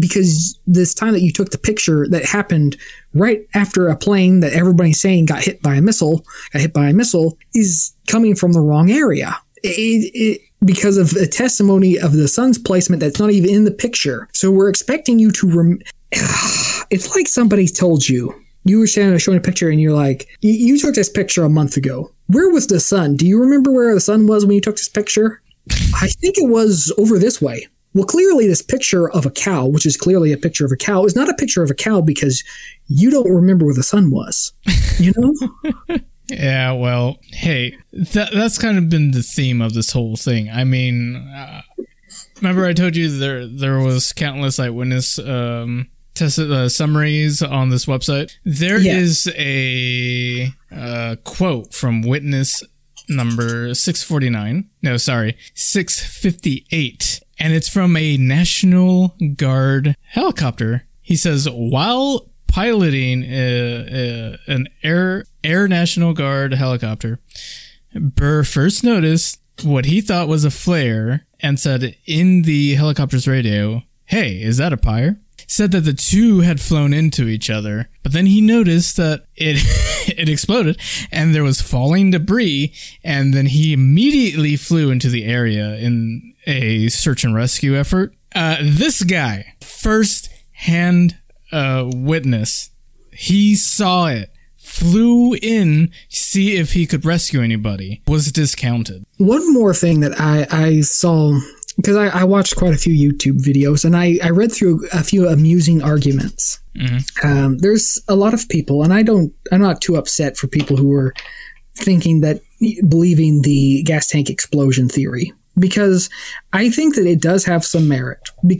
Because this time that you took the picture that happened right after a plane that everybody's saying got hit by a missile, is coming from the wrong area. Because of a testimony of the sun's placement that's not even in the picture. So we're expecting you to... It's like somebody told you. You were showing a picture and you're like, you took this picture a month ago. Where was the sun? Do you remember where the sun was when you took this picture? I think it was over this way. Well, clearly this picture of a cow, which is clearly a picture of a cow, is not a picture of a cow because you don't remember where the sun was. You know? Yeah, well, hey, that's kind of been the theme of this whole thing. I mean, remember I told you there was countless eyewitness summaries on this website? There is a quote from witness number 658, and it's from a National Guard helicopter. He says, while piloting an Air National Guard helicopter, Burr first noticed what he thought was a flare and said in the helicopter's radio, "Hey, is that a pyre?" Said that the two had flown into each other, but then he noticed that it exploded and there was falling debris, and then he immediately flew into the area in a search and rescue effort. This guy, first-hand witness, he saw it, flew in to see if he could rescue anybody, was discounted. One more thing that I saw... Because I watched quite a few YouTube videos and I read through a few amusing arguments. Mm-hmm. There's a lot of people, and I'm not too upset for people who are believing the gas tank explosion theory, because I think that it does have some merit. I do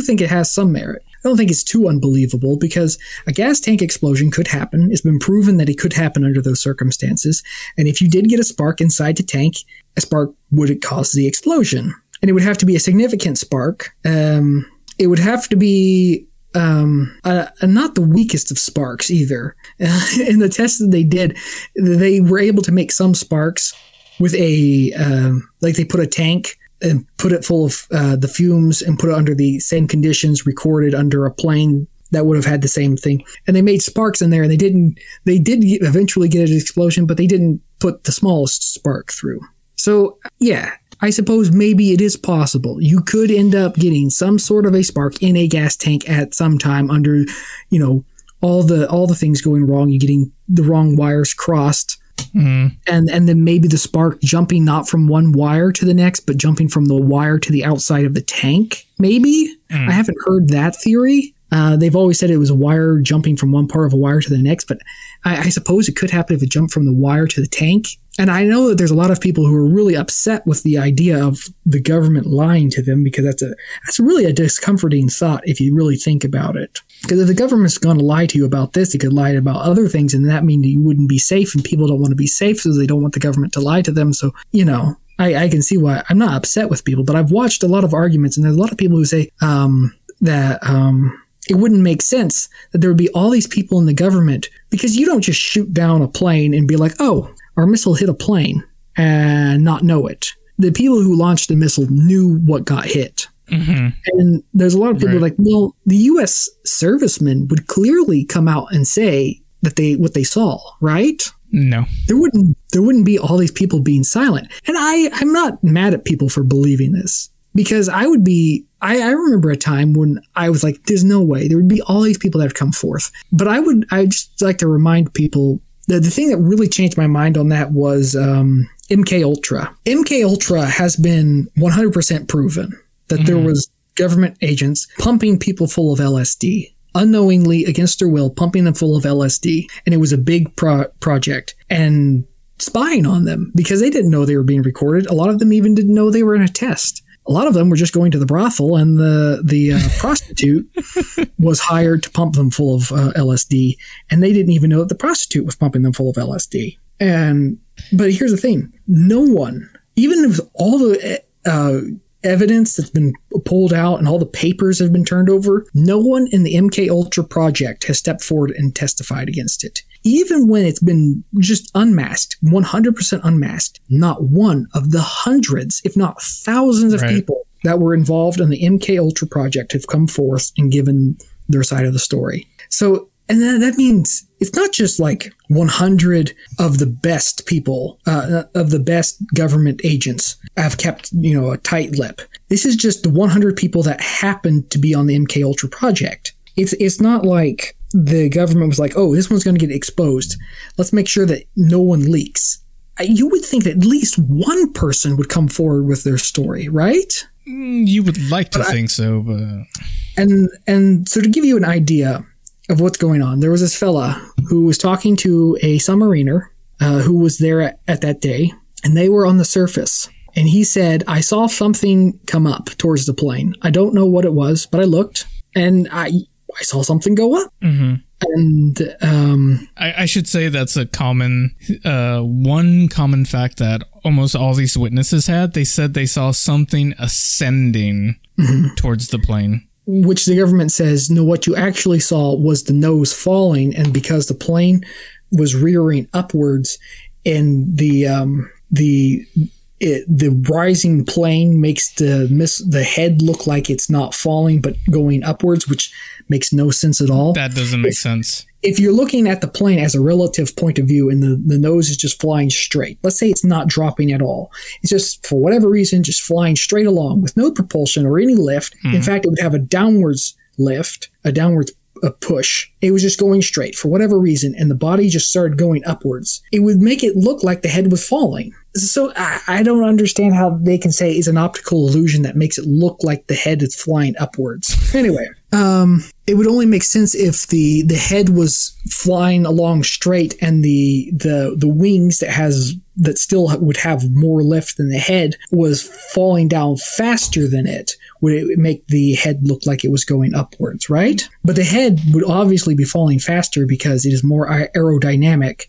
think it has some merit. I don't think it's too unbelievable, because a gas tank explosion could happen. It's been proven that it could happen under those circumstances. And if you did get a spark inside the tank, a spark would cause the explosion. And it would have to be a significant spark. It would have to be not the weakest of sparks either. In the test that they did, they were able to make some sparks with they put a tank and put it full of the fumes and put it under the same conditions recorded under a plane that would have had the same thing. And they made sparks in there, and they did eventually get an explosion, but they didn't put the smallest spark through. So, yeah, I suppose maybe it is possible. You could end up getting some sort of a spark in a gas tank at some time under, you know, all the things going wrong. You're getting the wrong wires crossed. Mm-hmm. And then maybe the spark jumping not from one wire to the next, but jumping from the wire to the outside of the tank, maybe? Mm. I haven't heard that theory. They've always said it was a wire jumping from one part of a wire to the next, but I suppose it could happen if it jumped from the wire to the tank. And I know that there's a lot of people who are really upset with the idea of the government lying to them, because that's really a discomforting thought if you really think about it. Because if the government's going to lie to you about this, it could lie about other things, and that means you wouldn't be safe, and people don't want to be safe, so they don't want the government to lie to them. So, you know, I can see why. I'm not upset with people, but I've watched a lot of arguments, and there's a lot of people who say that it wouldn't make sense that there would be all these people in the government, because you don't just shoot down a plane and be like, oh, our missile hit a plane, and not know it. The people who launched the missile knew what got hit. Mm-hmm. And there's a lot of people like, well, the U.S. servicemen would clearly come out and say that what they saw, right? No, there wouldn't be all these people being silent. And I'm not mad at people for believing this, because I would be. I remember a time when I was like, "There's no way there would be all these people that have come forth." But I just like to remind people The thing that really changed my mind on that was MK Ultra. MK Ultra has been 100% proven that there was government agents pumping people full of LSD, unknowingly against their will, pumping them full of LSD. And it was a big project and spying on them because they didn't know they were being recorded. A lot of them even didn't know they were in a test. A lot of them were just going to the brothel, and the prostitute was hired to pump them full of LSD, and they didn't even know that the prostitute was pumping them full of LSD. But here's the thing. No one, even with all the evidence that's been pulled out and all the papers have been turned over, no one in the MK Ultra project has stepped forward and testified against it. Even when it's been just unmasked, 100% unmasked, not one of the hundreds, if not thousands of people that were involved in the MK Ultra project have come forth and given their side of the story. So, and that means it's not just like 100 of the best people, of the best government agents have kept, a tight lip. This is just the 100 people that happened to be on the MK Ultra project. It's not like the government was like, oh, this one's going to get exposed. Let's make sure that no one leaks. You would think that at least one person would come forward with their story, right? You would like to think so, but... And so to give you an idea of what's going on, there was this fella who was talking to a submariner who was there at that day, and they were on the surface. And he said, I saw something come up towards the plane. I don't know what it was, but I looked, and I saw something go up. Mm-hmm. And I should say that's a common, one common fact that almost all these witnesses had. They said they saw something ascending towards the plane. Which the government says, no, what you actually saw was the nose falling. And because the plane was rearing upwards and the rising plane makes the head look like it's not falling but going upwards, which makes no sense at all. That doesn't make sense. If you're looking at the plane as a relative point of view and the nose is just flying straight, let's say it's not dropping at all. It's just, for whatever reason, just flying straight along with no propulsion or any lift. In fact, it would have a downwards lift, a push. It was just going straight for whatever reason, and the body just started going upwards. It would make it look like the head was falling. So I don't understand how they can say it's an optical illusion that makes it look like the head is flying upwards. Anyway, it would only make sense if the head was flying along straight and the wings that still would have more lift than the head was falling down faster than it. Would it make the head look like it was going upwards, right? But the head would obviously be falling faster because it is more aerodynamic,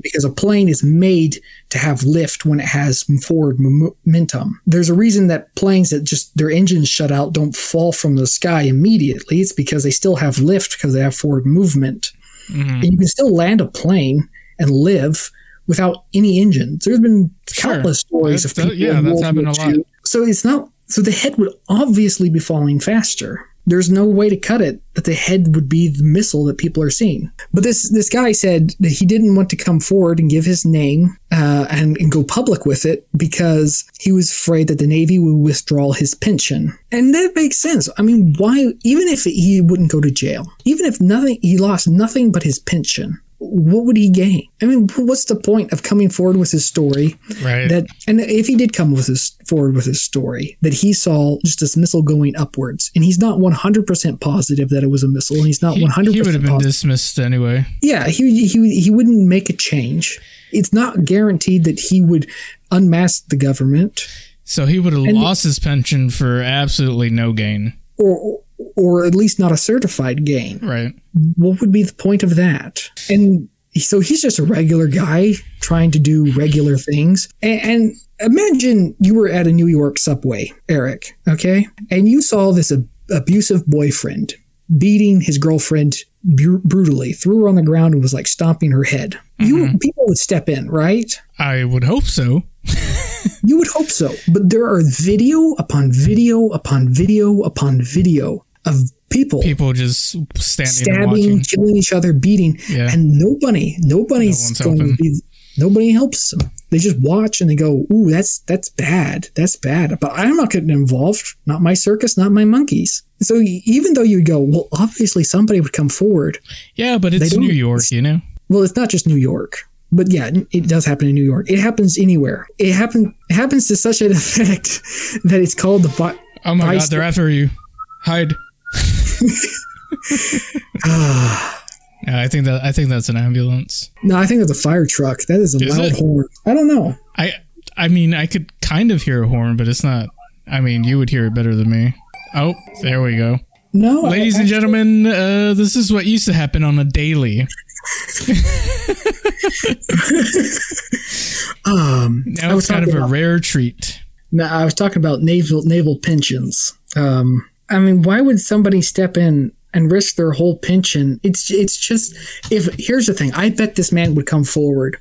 because a plane is made to have lift when it has forward momentum. There's a reason that planes that just their engines shut out don't fall from the sky immediately. It's because they still have lift because they have forward movement. And you can still land a plane and live without any engines. There's been countless stories of people. Yeah, that's happened a lot. So the head would obviously be falling faster. There's no way to cut it that the head would be the missile that people are seeing. But this guy said that he didn't want to come forward and give his name and go public with it because he was afraid that the Navy would withdraw his pension. And that makes sense. I mean, why? Even if he wouldn't go to jail, even if nothing, he lost nothing but his pension, what would he gain? I mean, what's the point of coming forward with his story? Right. And if he did come forward with his story, that he saw just this missile going upwards, and he's not 100% positive that it was a missile, and he's not 100%. He would have been dismissed anyway. Yeah, he wouldn't make a change. It's not guaranteed that he would unmask the government. So he would have lost his pension for absolutely no gain. Or at least not a certified gain. Right. What would be the point of that? And so he's just a regular guy trying to do regular things. And imagine you were at a New York subway, Eric, okay? And you saw this abusive boyfriend beating his girlfriend brutally, threw her on the ground and was like stomping her head. People would step in, right? I would hope so. You would hope so. But there are video upon video upon video upon video of people just stabbing, killing each other, beating, and nobody's going to be. Nobody helps them. They just watch and they go, "Ooh, that's bad. That's bad." But I'm not getting involved. Not my circus. Not my monkeys. So even though you go, well, obviously somebody would come forward. Yeah, but it's New York, Well, it's not just New York, but yeah, it does happen in New York. It happens anywhere. It happens to such an effect that it's called the oh my God, they're after you. Hide. I think that's an ambulance. No, I think that's a fire truck. That is a loud horn. I don't know. I mean, I could kind of hear a horn, but it's not. I mean, you would hear it better than me. Oh, there we go. No, ladies and gentlemen, this is what used to happen on a daily. Now it's kind of a rare treat. No, I was talking about naval pensions. I mean, why would somebody step in and risk their whole pension? It's just, if here's the thing, I bet this man would come forward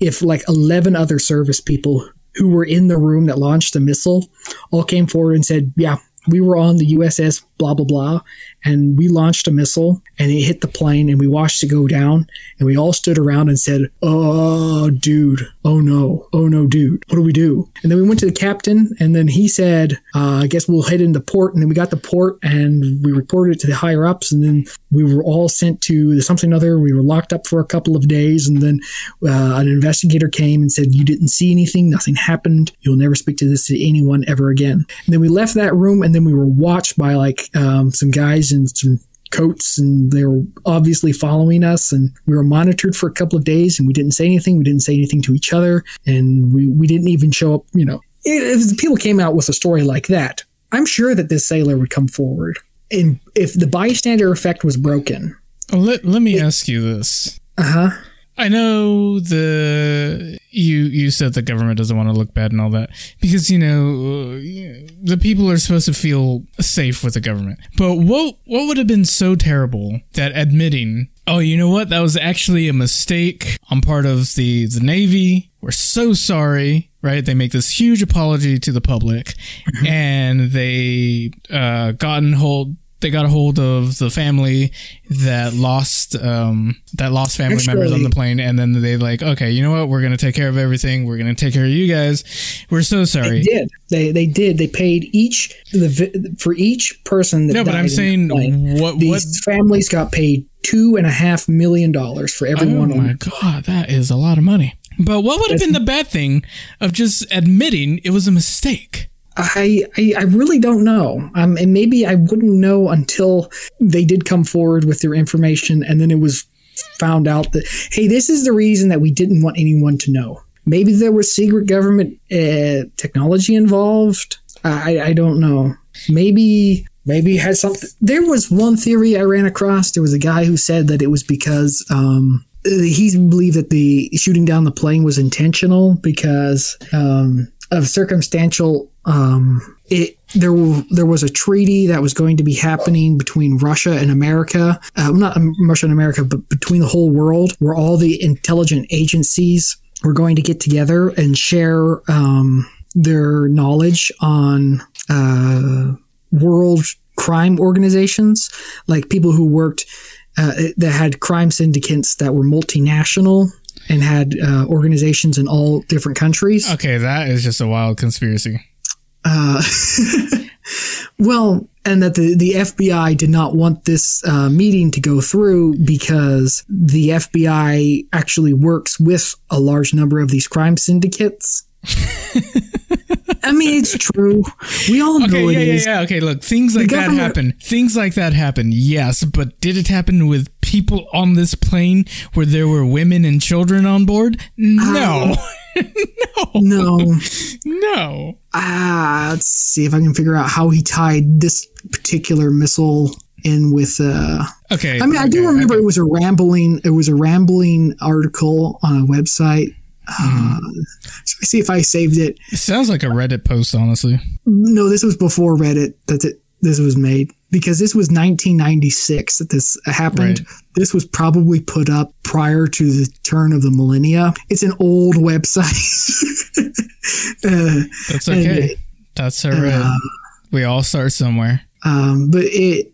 if like 11 other service people who were in the room that launched the missile all came forward and said, yeah, we were on the USS blah, blah, blah, and we launched a missile, and it hit the plane, and we watched it go down, and we all stood around and said, oh, dude, oh, no, dude, what do we do? And then we went to the captain, and then he said, I guess we'll head into port, and then we got the port, and we reported it to the higher-ups, and then we were all sent to something or other. We were locked up for a couple of days, and then an investigator came and said, you didn't see anything, nothing happened, you'll never speak to this to anyone ever again. And then we left that room, and then we were watched by like some guys in some coats, and they were obviously following us, and we were monitored for a couple of days, and we didn't say anything. We didn't say anything to each other, and we didn't even show up. You know, if people came out with a story like that, I'm sure that this sailor would come forward. And if the bystander effect was broken. Let me ask you this. Uh-huh. I know you said the government doesn't want to look bad and all that because, you know, the people are supposed to feel safe with the government. But what would have been so terrible that admitting, oh, you know what? That was actually a mistake on part of the Navy. We're so sorry, right? They make this huge apology to the public and they got a hold of the family that lost family members on the plane, and then they like, okay, you know what? We're gonna take care of everything. We're gonna take care of you guys. We're so sorry. They did. They did. They paid for each person that died. No, but I'm saying these families got paid $2.5 million for everyone. Oh my God, that is a lot of money. But what would have been the bad thing of just admitting it was a mistake? I really don't know. And maybe I wouldn't know until they did come forward with their information, and then it was found out that, hey, this is the reason that we didn't want anyone to know. Maybe there was secret government technology involved. I don't know. Maybe it had something. There was one theory I ran across. There was a guy who said that it was because he believed that the shooting down the plane was intentional because of circumstantial. There was a treaty that was going to be happening between Russia and America, not Russia and America, but between the whole world, where all the intelligence agencies were going to get together and share their knowledge on world crime organizations, like people who worked that had crime syndicates that were multinational and had organizations in all different countries. Okay, that is just a wild conspiracy. Well, and that the FBI did not want this meeting to go through because the FBI actually works with a large number of these crime syndicates. I mean, it's true. We all know it is. Yeah. Okay, look, things like that happen. Things like that happen, yes. But did it happen with people on this plane where there were women and children on board? No. No. Let's see if I can figure out how he tied this particular missile in with. Okay. I mean, I do remember it was a rambling article on a website. So let's see if I saved it. It sounds like a Reddit post, honestly. No, this was before Reddit this was made, because this was 1996 that this happened. Right. This was probably put up prior to the turn of the millennia. It's an old website. That's okay. That's all right. We all start somewhere. But it,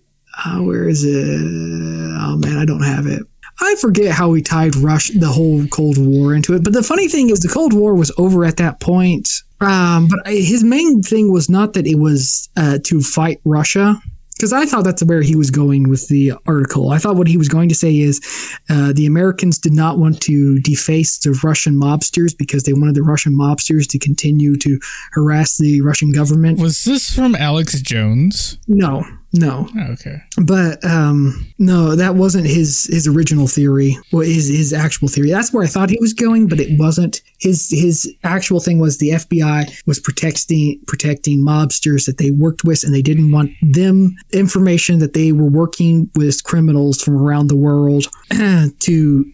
where is it? Oh man, I don't have it. I forget how we tied the whole Cold War into it. But the funny thing is the Cold War was over at that point. But his main thing was not that it was to fight Russia. Because I thought that's where he was going with the article. I thought what he was going to say is the Americans did not want to deface the Russian mobsters because they wanted the Russian mobsters to continue to harass the Russian government. Was this from Alex Jones? No. No. Oh, okay. But no, that wasn't his original theory, or his actual theory. That's where I thought he was going, but it wasn't. His actual thing was the FBI was protecting mobsters that they worked with, and they didn't want them information that they were working with criminals from around the world to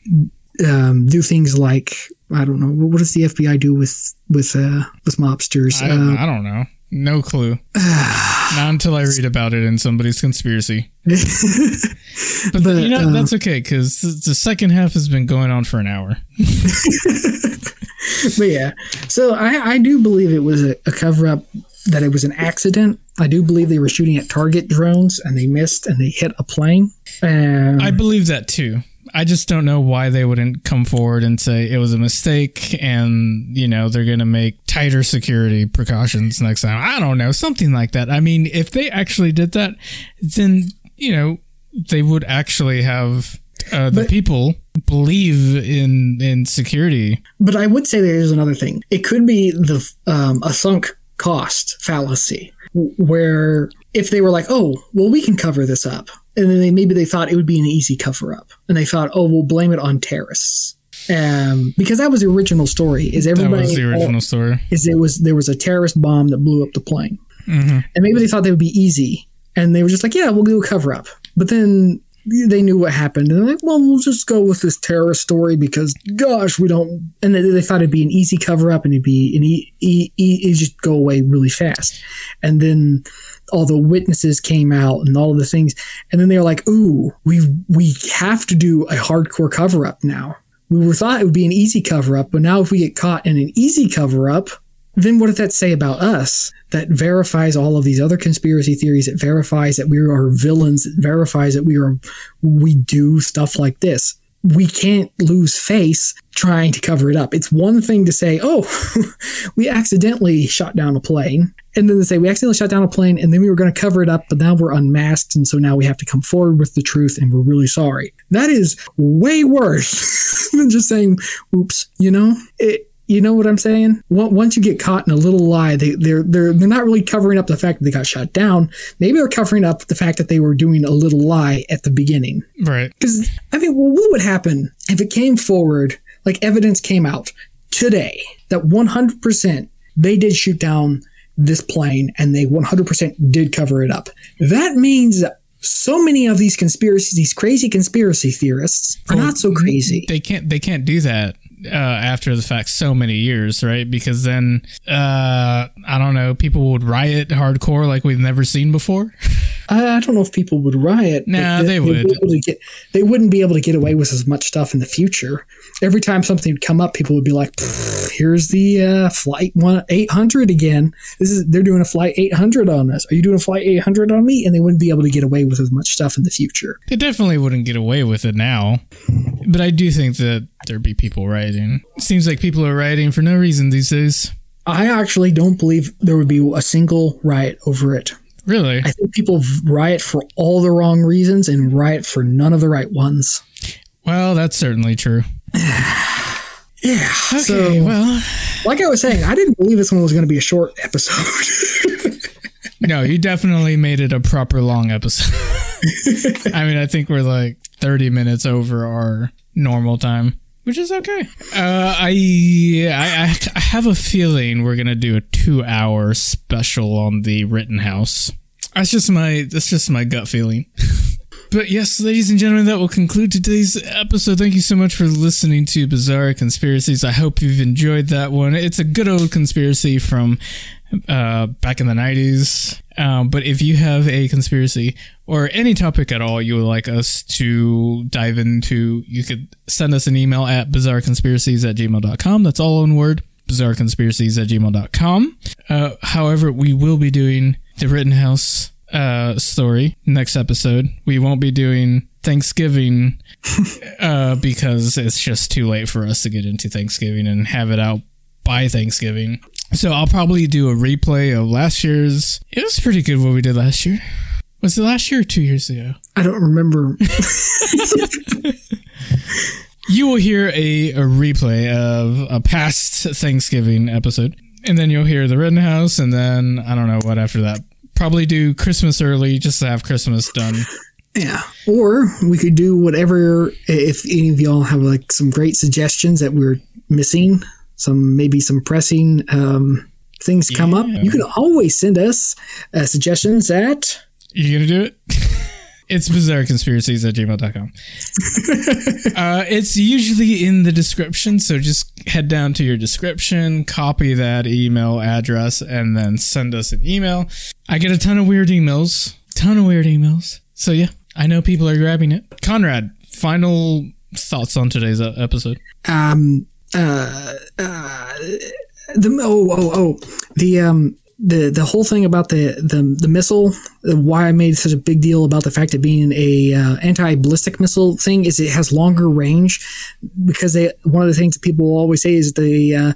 do things like, I don't know, what does the FBI do with mobsters? I don't know. No clue. Not until I read about it in somebody's conspiracy. But you know, that's okay, because the second half has been going on for an hour. But yeah, so I do believe it was a cover-up, that it was an accident. I do believe they were shooting at target drones, and they missed, and they hit a plane. I believe that, too. I just don't know why they wouldn't come forward and say it was a mistake and, you know, they're going to make tighter security precautions next time. I don't know. Something like that. I mean, if they actually did that, then, you know, they would actually have the people believe in security. But I would say there's another thing. It could be a sunk cost fallacy, where if they were like, oh, well, we can cover this up. And then maybe they thought it would be an easy cover-up. And they thought, oh, we'll blame it on terrorists. Because that was the original story. There was a terrorist bomb that blew up the plane. Mm-hmm. And maybe they thought that would be easy. And they were just like, yeah, we'll do a cover-up. But then they knew what happened. And they're like, well, we'll just go with this terrorist story because, gosh, we don't... And they thought it'd be an easy cover-up and it'd just go away really fast. And then... all the witnesses came out and all of the things. And then they were like, ooh, we have to do a hardcore cover-up now. We thought it would be an easy cover-up, but now if we get caught in an easy cover-up, then what does that say about us? That verifies all of these other conspiracy theories. It verifies that we are villains. It verifies that we do stuff like this. We can't lose face trying to cover it up. It's one thing to say, oh, we accidentally shot down a plane. And then they say, we accidentally shot down a plane, and then we were going to cover it up, but now we're unmasked, and so now we have to come forward with the truth, and we're really sorry. That is way worse than just saying, oops, you know? You know what I'm saying? Once you get caught in a little lie, they're not really covering up the fact that they got shot down. Maybe they're covering up the fact that they were doing a little lie at the beginning. Right. Because, I mean, well, what would happen if it came forward, like evidence came out today, that 100% they did shoot down this plane and they 100% did cover it up? That means that so many of these conspiracies, these crazy conspiracy theorists, are not so crazy. They can't do that. After the fact, so many years, right? Because then, I don't know, people would riot hardcore like we've never seen before. I don't know if people would riot. No, they would. They wouldn't be able to get away with as much stuff in the future. Every time something would come up, people would be like, here's the Flight 800 again. They're doing a Flight 800 on us. Are you doing a Flight 800 on me? And they wouldn't be able to get away with as much stuff in the future. They definitely wouldn't get away with it now. But I do think that there'd be people rioting. Seems like people are rioting for no reason these days. I actually don't believe there would be a single riot over it. Really? I think people riot for all the wrong reasons and riot for none of the right ones. Well, that's certainly true. Yeah. Okay, so, well... like I was saying, I didn't believe this one was going to be a short episode. No, you definitely made it a proper long episode. I mean, I think we're like 30 minutes over our normal time, which is okay. I have a feeling we're going to do a 2-hour special on the Rittenhouse. That's just my gut feeling. But yes, ladies and gentlemen, that will conclude today's episode. Thank you so much for listening to Bizarre Conspiracies. I hope you've enjoyed that one. It's a good old conspiracy from back in the 90s. But if you have a conspiracy or any topic at all you would like us to dive into, you could send us an email at bizarreconspiracies@gmail.com. That's all one word, bizarreconspiracies@gmail.com. However, we will be doing the Rittenhouse story next episode. We won't be doing Thanksgiving because it's just too late for us to get into Thanksgiving and have it out by Thanksgiving. So I'll probably do a replay of last year's. It was pretty good what we did last year. Was it last year or 2 years ago? I don't remember. You will hear a replay of a past Thanksgiving episode. And then you'll hear the Rittenhouse. And then I don't know what after that. Probably do Christmas early just to have Christmas done. Yeah. Or we could do whatever, if any of y'all have like some great suggestions that we're missing, maybe some pressing things come up. You can always send us suggestions at... You going to do it? It's bizarreconspiracies@gmail.com. It's usually in the description, so just head down to your description, copy that email address, and then send us an email. I get a ton of weird emails. So yeah, I know people are grabbing it. Conrad, final thoughts on today's episode? The whole thing about the missile, why I made such a big deal about the fact of being a anti-ballistic missile thing is it has longer range, because one of the things that people will always say is the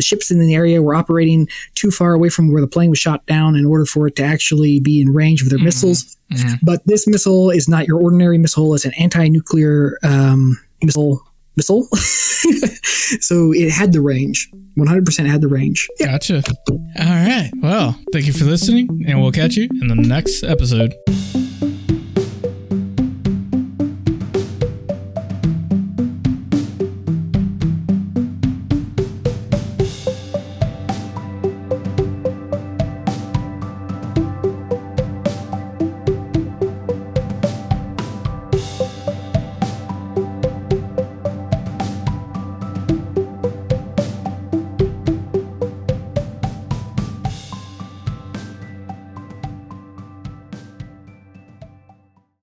ships in the area were operating too far away from where the plane was shot down in order for it to actually be in range of their missiles. Mm-hmm. But this missile is not your ordinary missile. It's an anti-nuclear missile. So it had the range. 100% had the range. Yeah. Gotcha. All right. Well, thank you for listening, and we'll catch you in the next episode.